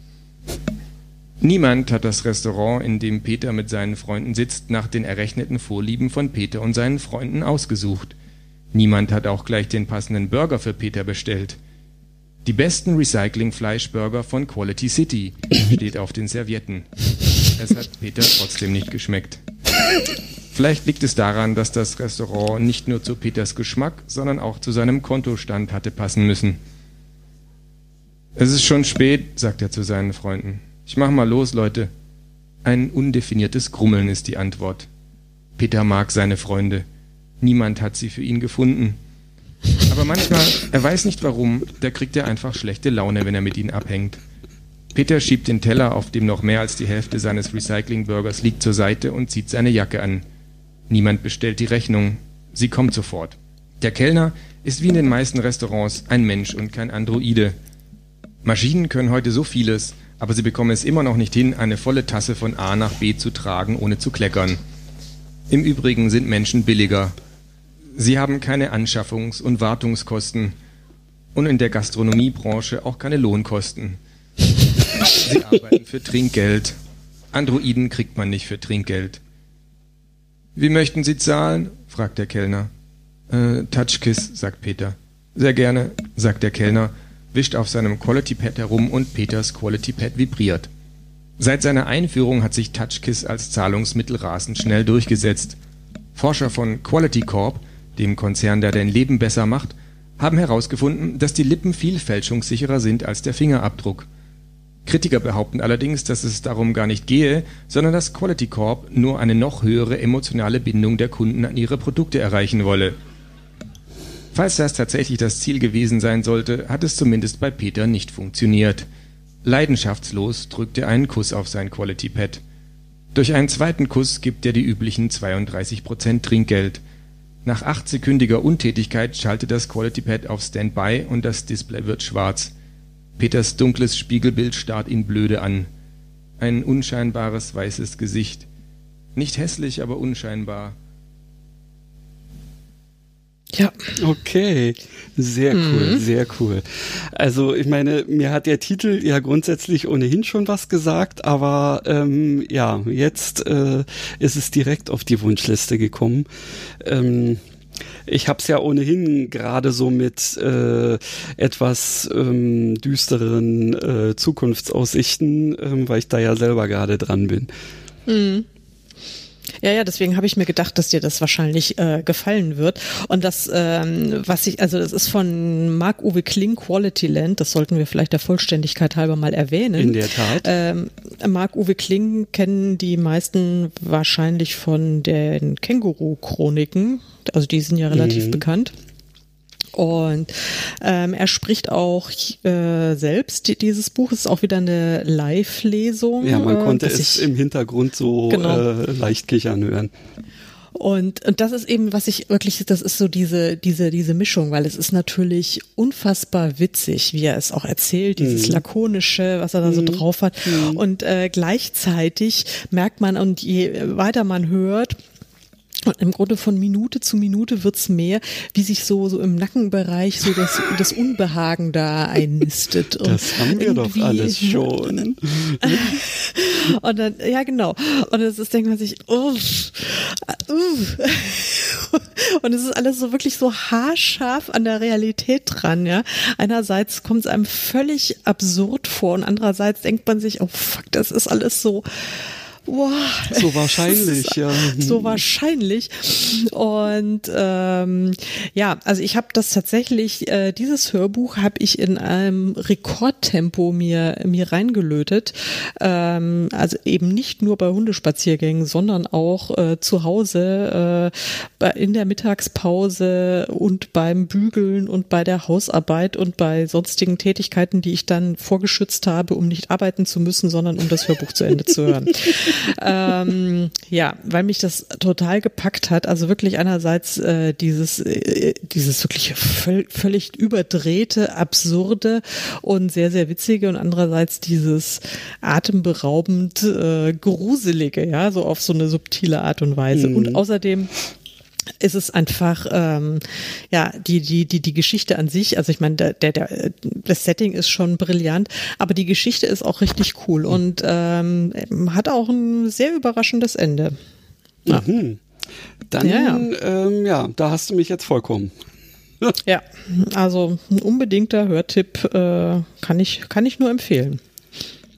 Niemand hat das Restaurant, in dem Peter mit seinen Freunden sitzt, nach den errechneten Vorlieben von Peter und seinen Freunden ausgesucht. Niemand hat auch gleich den passenden Burger für Peter bestellt. Die besten Recycling-Fleischburger von Quality City steht auf den Servietten. Es hat Peter trotzdem nicht geschmeckt. Vielleicht liegt es daran, dass das Restaurant nicht nur zu Peters Geschmack, sondern auch zu seinem Kontostand hatte passen müssen. Es ist schon spät, sagt er zu seinen Freunden. Ich mach mal los, Leute. Ein undefiniertes Grummeln ist die Antwort. Peter mag seine Freunde. Niemand hat sie für ihn gefunden. Aber manchmal, er weiß nicht warum, da kriegt er einfach schlechte Laune, wenn er mit ihnen abhängt. Peter schiebt den Teller, auf dem noch mehr als die Hälfte seines Recycling-Burgers liegt, zur Seite und zieht seine Jacke an. Niemand bestellt die Rechnung. Sie kommt sofort. Der Kellner ist wie in den meisten Restaurants ein Mensch und kein Androide. Maschinen können heute so vieles, aber sie bekommen es immer noch nicht hin, eine volle Tasse von A nach B zu tragen, ohne zu kleckern. Im Übrigen sind Menschen billiger. Sie haben keine Anschaffungs- und Wartungskosten. und in der Gastronomiebranche auch keine Lohnkosten. Sie arbeiten für Trinkgeld. Androiden kriegt man nicht für Trinkgeld. Wie möchten Sie zahlen? Fragt der Kellner. Äh, Touchkiss, sagt Peter. Sehr gerne, sagt der Kellner, wischt auf seinem Quality Pad herum und Peters Quality Pad vibriert. Seit seiner Einführung hat sich Touchkiss als Zahlungsmittel rasend schnell durchgesetzt. Forscher von Quality Corp, dem Konzern, der dein Leben besser macht, haben herausgefunden, dass die Lippen viel fälschungssicherer sind als der Fingerabdruck. Kritiker behaupten allerdings, dass es darum gar nicht gehe, sondern dass Quality Corp nur eine noch höhere emotionale Bindung der Kunden an ihre Produkte erreichen wolle. Falls das tatsächlich das Ziel gewesen sein sollte, hat es zumindest bei Peter nicht funktioniert. Leidenschaftslos drückt er einen Kuss auf sein Quality Pad. Durch einen zweiten Kuss gibt er die üblichen zweiunddreißig Prozent Trinkgeld. Nach achtsekündiger Untätigkeit schaltet das Quality Pad auf Standby und das Display wird schwarz. Peters dunkles Spiegelbild starrt ihn blöde an. Ein unscheinbares weißes Gesicht. Nicht hässlich, aber unscheinbar. Ja. Okay. Sehr cool, mhm. sehr cool. Also ich meine, mir hat der Titel ja grundsätzlich ohnehin schon was gesagt, aber ähm, ja, jetzt äh, ist es direkt auf die Wunschliste gekommen. Ähm, ich habe es ja ohnehin gerade so mit äh, etwas ähm, düsteren äh, Zukunftsaussichten, ähm, weil ich da ja selber gerade dran bin. Mhm. Ja, ja, deswegen habe ich mir gedacht, dass dir das wahrscheinlich äh, gefallen wird. Und das, ähm, was ich, also das ist von Marc-Uwe Kling, Quality Land, das sollten wir vielleicht der Vollständigkeit halber mal erwähnen. In der Tat. Ähm, Marc-Uwe Kling kennen die meisten wahrscheinlich von den Känguru-Chroniken, also die sind ja relativ mhm. bekannt. Und ähm, er spricht auch äh, selbst dieses Buch. Es ist auch wieder eine Live-Lesung. Ja, man konnte äh, es ich, im Hintergrund so genau. äh, leicht kichern hören. Und, und das ist eben, was ich wirklich, das ist so diese, diese, diese Mischung, weil es ist natürlich unfassbar witzig, wie er es auch erzählt, dieses mhm. Lakonische, was er da so mhm. drauf hat. Mhm. Und äh, gleichzeitig merkt man, und je weiter man hört, und im Grunde von Minute zu Minute wird's mehr, wie sich so so im Nackenbereich so das, das Unbehagen da einnistet. Und das haben wir doch alles schon. Und dann, ja genau. Und das ist, denkt man sich, uff, uff. Und es ist alles so wirklich so haarscharf an der Realität dran, ja. Einerseits kommt es einem völlig absurd vor und andererseits denkt man sich, oh fuck, das ist alles so, wow. So wahrscheinlich, ja. So wahrscheinlich. Und ähm, ja, also ich habe das tatsächlich, äh, dieses Hörbuch habe ich in einem Rekordtempo mir mir reingelötet. Ähm, also eben nicht nur bei Hundespaziergängen, sondern auch äh, zu Hause, äh, in der Mittagspause und beim Bügeln und bei der Hausarbeit und bei sonstigen Tätigkeiten, die ich dann vorgeschützt habe, um nicht arbeiten zu müssen, sondern um das Hörbuch zu Ende zu hören. ähm, ja, weil mich das total gepackt hat, also wirklich einerseits äh, dieses äh, dieses wirklich völ- völlig überdrehte, absurde und sehr, sehr witzige und andererseits dieses atemberaubend äh, gruselige, ja, so auf so eine subtile Art und Weise mhm. und außerdem ist es einfach, ähm, ja, die, die, die, die Geschichte an sich, also ich meine, der, der, der, das Setting ist schon brillant, aber die Geschichte ist auch richtig cool und ähm, hat auch ein sehr überraschendes Ende. Ja. Mhm. Dann, ja, ja. Ähm, ja, da hast du mich jetzt vollkommen. Ja, also ein unbedingter Hörtipp äh, kann ich, kann ich nur empfehlen.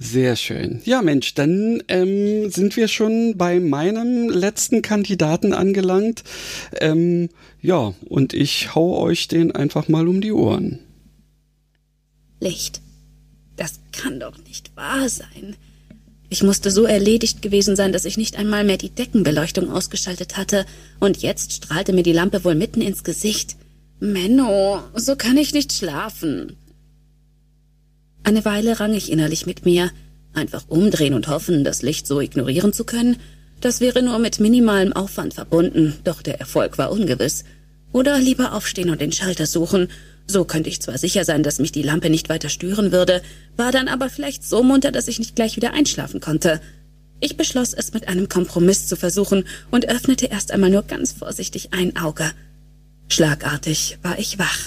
Sehr schön. Ja, Mensch, dann ähm, sind wir schon bei meinem letzten Kandidaten angelangt. Ähm, ja, und ich hau euch den einfach mal um die Ohren. Licht. Das kann doch nicht wahr sein. Ich musste so erledigt gewesen sein, dass ich nicht einmal mehr die Deckenbeleuchtung ausgeschaltet hatte. Und jetzt strahlte mir die Lampe wohl mitten ins Gesicht. Menno, so kann ich nicht schlafen. Eine Weile rang ich innerlich mit mir, einfach umdrehen und hoffen, das Licht so ignorieren zu können. Das wäre nur mit minimalem Aufwand verbunden, doch der Erfolg war ungewiss. Oder lieber aufstehen und den Schalter suchen. So könnte ich zwar sicher sein, dass mich die Lampe nicht weiter stören würde, war dann aber vielleicht so munter, dass ich nicht gleich wieder einschlafen konnte. Ich beschloss, es mit einem Kompromiss zu versuchen und öffnete erst einmal nur ganz vorsichtig ein Auge. Schlagartig war ich wach.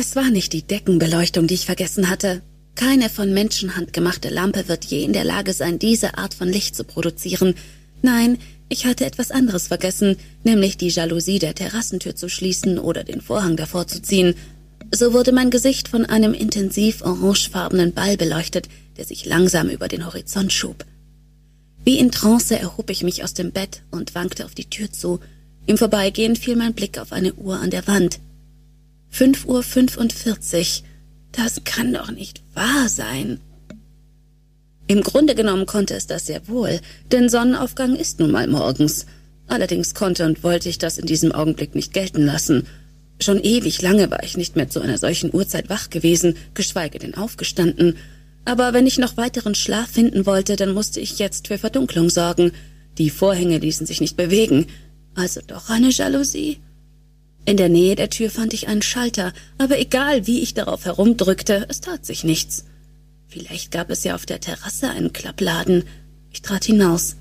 Es war nicht die Deckenbeleuchtung, die ich vergessen hatte. Keine von Menschenhand gemachte Lampe wird je in der Lage sein, diese Art von Licht zu produzieren. Nein, ich hatte etwas anderes vergessen, nämlich die Jalousie der Terrassentür zu schließen oder den Vorhang davor zu ziehen. So wurde mein Gesicht von einem intensiv orangefarbenen Ball beleuchtet, der sich langsam über den Horizont schob. Wie in Trance erhob ich mich aus dem Bett und wankte auf die Tür zu. Im Vorbeigehen fiel mein Blick auf eine Uhr an der Wand. fünf Uhr fünfundvierzig. Das kann doch nicht wahr sein. Im Grunde genommen konnte es das sehr wohl, denn Sonnenaufgang ist nun mal morgens. Allerdings konnte und wollte ich das in diesem Augenblick nicht gelten lassen. Schon ewig lange war ich nicht mehr zu einer solchen Uhrzeit wach gewesen, geschweige denn aufgestanden. Aber wenn ich noch weiteren Schlaf finden wollte, dann musste ich jetzt für Verdunklung sorgen. Die Vorhänge ließen sich nicht bewegen. Also doch eine Jalousie? In der Nähe der Tür fand ich einen Schalter, aber egal, wie ich darauf herumdrückte, es tat sich nichts. Vielleicht gab es ja auf der Terrasse einen Klappladen. Ich trat hinaus.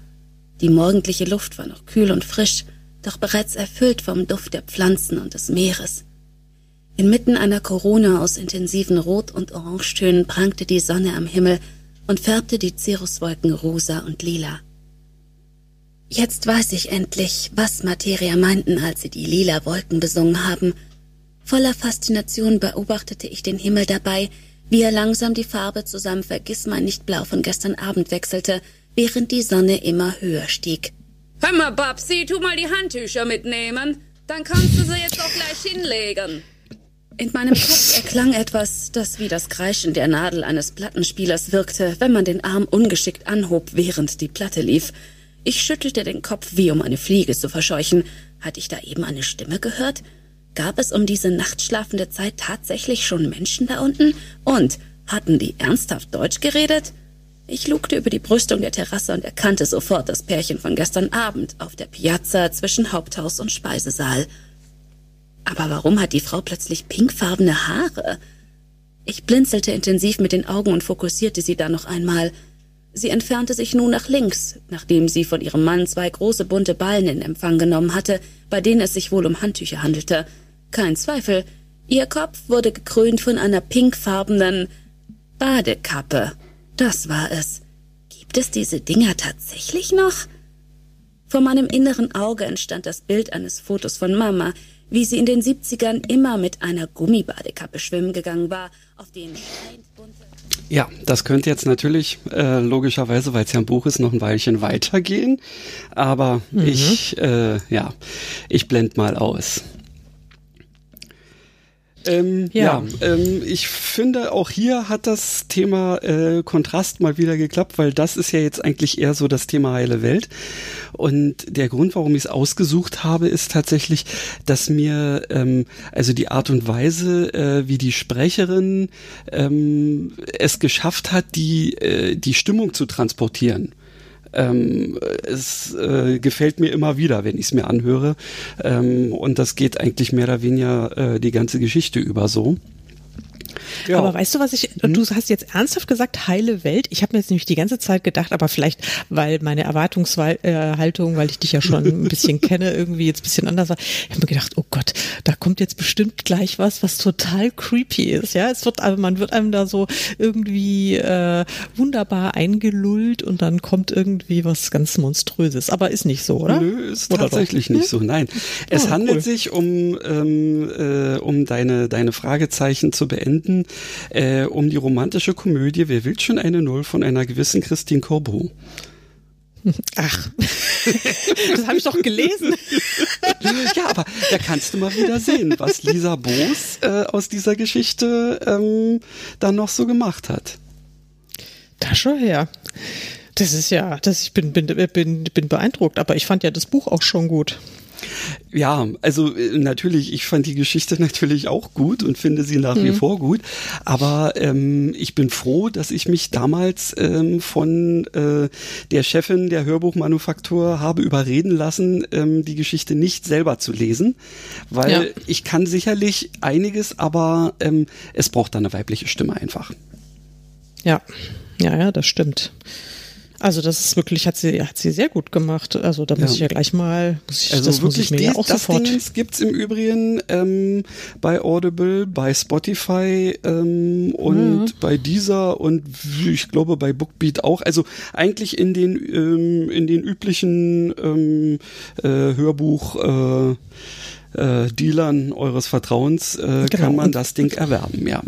Die morgendliche Luft war noch kühl und frisch, doch bereits erfüllt vom Duft der Pflanzen und des Meeres. Inmitten einer Korona aus intensiven Rot- und Orangetönen prangte die Sonne am Himmel und färbte die Cirruswolken rosa und lila. Jetzt weiß ich endlich, was Materia meinten, als sie die lila Wolken besungen haben. Voller Faszination beobachtete ich den Himmel dabei, wie er langsam die Farbe zu seinem Vergissmeinnichtblau von gestern Abend wechselte, während die Sonne immer höher stieg. »Hör mal, Babsi, tu mal die Handtücher mitnehmen, dann kannst du sie jetzt auch gleich hinlegen.« In meinem Kopf erklang etwas, das wie das Kreischen der Nadel eines Plattenspielers wirkte, wenn man den Arm ungeschickt anhob, während die Platte lief. Ich schüttelte den Kopf, wie um eine Fliege zu verscheuchen. Hatte ich da eben eine Stimme gehört? Gab es um diese nachtschlafende Zeit tatsächlich schon Menschen da unten? Und hatten die ernsthaft Deutsch geredet? Ich lugte über die Brüstung der Terrasse und erkannte sofort das Pärchen von gestern Abend auf der Piazza zwischen Haupthaus und Speisesaal. Aber warum hat die Frau plötzlich pinkfarbene Haare? Ich blinzelte intensiv mit den Augen und fokussierte sie dann noch einmal. Sie entfernte sich nun nach links, nachdem sie von ihrem Mann zwei große bunte Ballen in Empfang genommen hatte, bei denen es sich wohl um Handtücher handelte. Kein Zweifel, ihr Kopf wurde gekrönt von einer pinkfarbenen Badekappe. Das war es. Gibt es diese Dinger tatsächlich noch? Vor meinem inneren Auge entstand das Bild eines Fotos von Mama, wie sie in den siebzigern immer mit einer Gummibadekappe schwimmen gegangen war, auf denen steinbunte... Ja, das könnte jetzt natürlich äh, logischerweise, weil es ja ein Buch ist, noch ein Weilchen weitergehen. Aber mhm. ich, äh, ja, ich blende mal aus. Ähm, ja, ja ähm, ich finde, auch hier hat das Thema äh, Kontrast mal wieder geklappt, weil das ist ja jetzt eigentlich eher so das Thema heile Welt. Und der Grund, warum ich es ausgesucht habe, ist tatsächlich, dass mir ähm, also die Art und Weise, äh, wie die Sprecherin ähm, es geschafft hat, die äh, die Stimmung zu transportieren. Ähm, es äh, gefällt mir immer wieder, wenn ich es mir anhöre, ähm, und das geht eigentlich mehr oder weniger äh, die ganze Geschichte über so. Ja. Aber weißt du, was ich, du hast jetzt ernsthaft gesagt, heile Welt. Ich habe mir jetzt nämlich die ganze Zeit gedacht, aber vielleicht, weil meine Erwartungshaltung, weil ich dich ja schon ein bisschen kenne, irgendwie jetzt ein bisschen anders war. Ich habe mir gedacht, oh Gott, da kommt jetzt bestimmt gleich was, was total creepy ist. Ja, es wird, aber man wird einem da so irgendwie äh, wunderbar eingelullt und dann kommt irgendwie was ganz Monströses. Aber ist nicht so, oder? Nö, ist oder tatsächlich doch? Nicht so, nein. Es oh, handelt cool. sich um, ähm, äh, um deine, deine Fragezeichen zu beenden. Äh, um die romantische Komödie Wer will schon eine Null von einer gewissen Christine Corbeau. Ach, das habe ich doch gelesen. Ja, aber da kannst du mal wieder sehen, was Lisa Boos äh, aus dieser Geschichte ähm, dann noch so gemacht hat. Da schon her. Das ist ja, das, ich bin, bin, bin, bin beeindruckt, aber ich fand ja das Buch auch schon gut. Ja, also natürlich, ich fand die Geschichte natürlich auch gut und finde sie nach mhm. wie vor gut, aber ähm, ich bin froh, dass ich mich damals ähm, von äh, der Chefin der Hörbuchmanufaktur habe überreden lassen, ähm, die Geschichte nicht selber zu lesen, weil ja. ich kann sicherlich einiges, aber ähm, es braucht da eine weibliche Stimme einfach. Ja, ja, ja, das stimmt. Also das ist wirklich, hat sie, hat sie sehr gut gemacht. Also da muss ja. ich ja gleich mal, muss ich, also das wirklich muss ich mir die, ja auch das sofort. Das gibt es im Übrigen ähm, bei Audible, bei Spotify ähm, und ja. bei Deezer und ich glaube bei Bookbeat auch. Also eigentlich in den, ähm, in den üblichen ähm, äh, Hörbuch äh, äh, Dealern eures Vertrauens äh, genau. kann man und, das Ding erwerben, ja.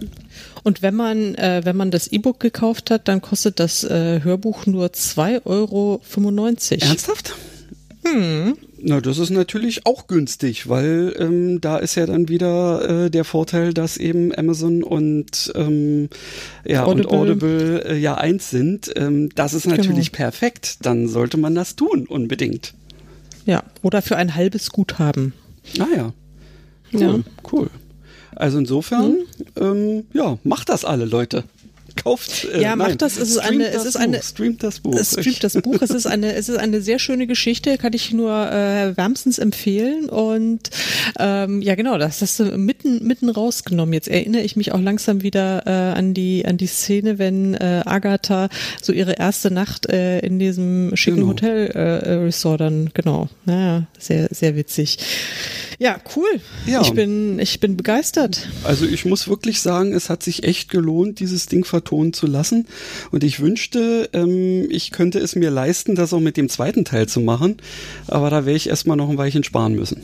Und wenn man äh, wenn man das E-Book gekauft hat, dann kostet das äh, Hörbuch nur zwei Euro fünfundneunzig. Ernsthaft? Hm. Na, das ist natürlich auch günstig, weil ähm, da ist ja dann wieder äh, der Vorteil, dass eben Amazon und, ähm, ja, Audible. und Audible äh, ja eins sind. Ähm, das ist natürlich genau. perfekt. Dann sollte man das tun, unbedingt. Ja, oder für ein halbes Guthaben. Ah ja, cool, ja. cool. Also insofern, mhm. ähm, ja, macht das alle, Leute. Kauft, äh, ja, macht das. Es ist eine, es ist eine, streamt das Buch. Es streamt das Buch. Es ist eine, es ist eine sehr schöne Geschichte, kann ich nur äh, wärmstens empfehlen. Und ähm, ja, genau, das hast du mitten, mitten rausgenommen. Jetzt erinnere ich mich auch langsam wieder äh, an die, an die Szene, wenn äh, Agatha so ihre erste Nacht äh, in diesem schicken genau. Hotel äh, Resort dann, genau. Naja, sehr, sehr witzig. Ja, cool. Ja. Ich bin, ich bin begeistert. Also ich muss wirklich sagen, es hat sich echt gelohnt, dieses Ding vertont zu lassen. Und ich wünschte, ähm, ich könnte es mir leisten, das auch mit dem zweiten Teil zu machen. Aber da wäre ich erstmal noch ein Weilchen sparen müssen.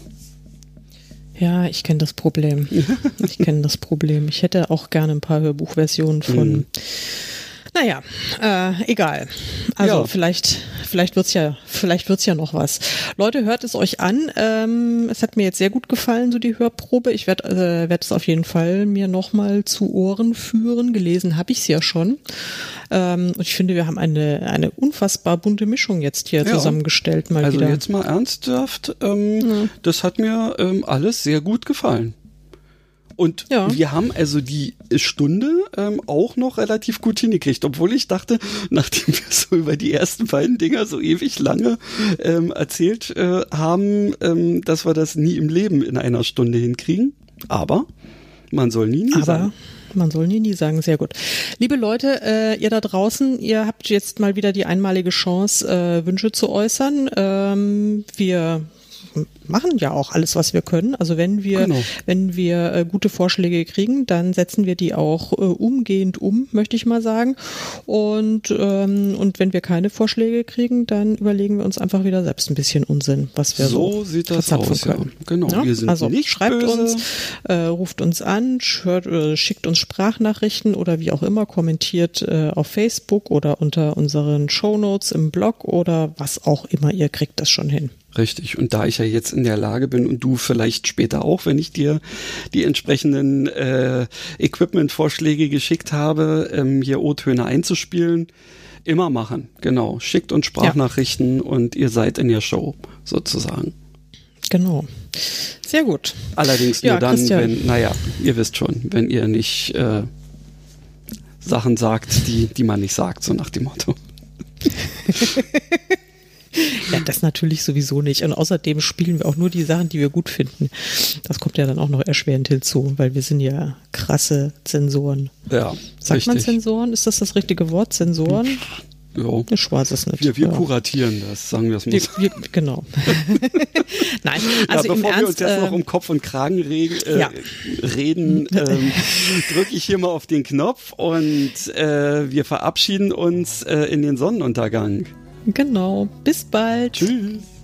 Ja, ich kenne das Problem. Ich kenne das Problem. Ich hätte auch gerne ein paar Hörbuchversionen von... Mhm. Naja, äh, egal. Also ja. vielleicht, vielleicht wird's ja, vielleicht wird's ja noch was. Leute, hört es euch an. Ähm, es hat mir jetzt sehr gut gefallen, so die Hörprobe. Ich werde, äh, werde es auf jeden Fall mir nochmal zu Ohren führen. Gelesen habe ich es ja schon. Ähm, und ich finde, wir haben eine eine unfassbar bunte Mischung jetzt hier ja. zusammengestellt mal also wieder. Also jetzt mal ernsthaft. Ähm, ja. Das hat mir ähm, alles sehr gut gefallen. Und ja. wir haben also die Stunde ähm, auch noch relativ gut hingekriegt, obwohl ich dachte, nachdem wir so über die ersten beiden Dinger so ewig lange ähm, erzählt äh, haben, ähm, dass wir das nie im Leben in einer Stunde hinkriegen. Aber man soll nie, nie Aber. sagen. Man soll nie, nie sagen. Sehr gut. Liebe Leute, äh, ihr da draußen, ihr habt jetzt mal wieder die einmalige Chance, äh, Wünsche zu äußern. Ähm, wir machen ja auch alles, was wir können. Also wenn wir, genau. wenn wir äh, gute Vorschläge kriegen, dann setzen wir die auch äh, umgehend um, möchte ich mal sagen. Und, ähm, und wenn wir keine Vorschläge kriegen, dann überlegen wir uns einfach wieder selbst ein bisschen Unsinn, was wir so, so sieht das aus, können. Ja. Genau, ja? Wir sind also nicht schreibt böse. uns, äh, ruft uns an, hört, äh, schickt uns Sprachnachrichten oder wie auch immer, kommentiert äh, auf Facebook oder unter unseren Shownotes im Blog oder was auch immer. Ihr kriegt das schon hin. Richtig. Und da ich ja jetzt in der Lage bin und du vielleicht später auch, wenn ich dir die entsprechenden äh, Equipment-Vorschläge geschickt habe, ähm, hier O-Töne einzuspielen, immer machen. Genau. Schickt uns Sprachnachrichten ja. und ihr seid in der Show sozusagen. Genau. Sehr gut. Allerdings nur ja, dann, Christian. wenn, naja, ihr wisst schon, wenn ihr nicht äh, Sachen sagt, die, die man nicht sagt, so nach dem Motto. Ja, das natürlich sowieso nicht. Und außerdem spielen wir auch nur die Sachen, die wir gut finden. Das kommt ja dann auch noch erschwerend hinzu, weil wir sind ja krasse Zensoren. Ja, Sagt richtig. man Zensoren? Ist das das richtige Wort? Zensoren? Jo. Ich weiß es nicht. Wir, wir kuratieren das, sagen wir es mal. Wir, wir, genau. Nein, also ja, bevor im wir Ernst, uns jetzt äh, noch um Kopf und Kragen regen, äh, ja. reden, ähm, drücke ich hier mal auf den Knopf und äh, wir verabschieden uns äh, in den Sonnenuntergang. Genau. Bis bald. Tschüss.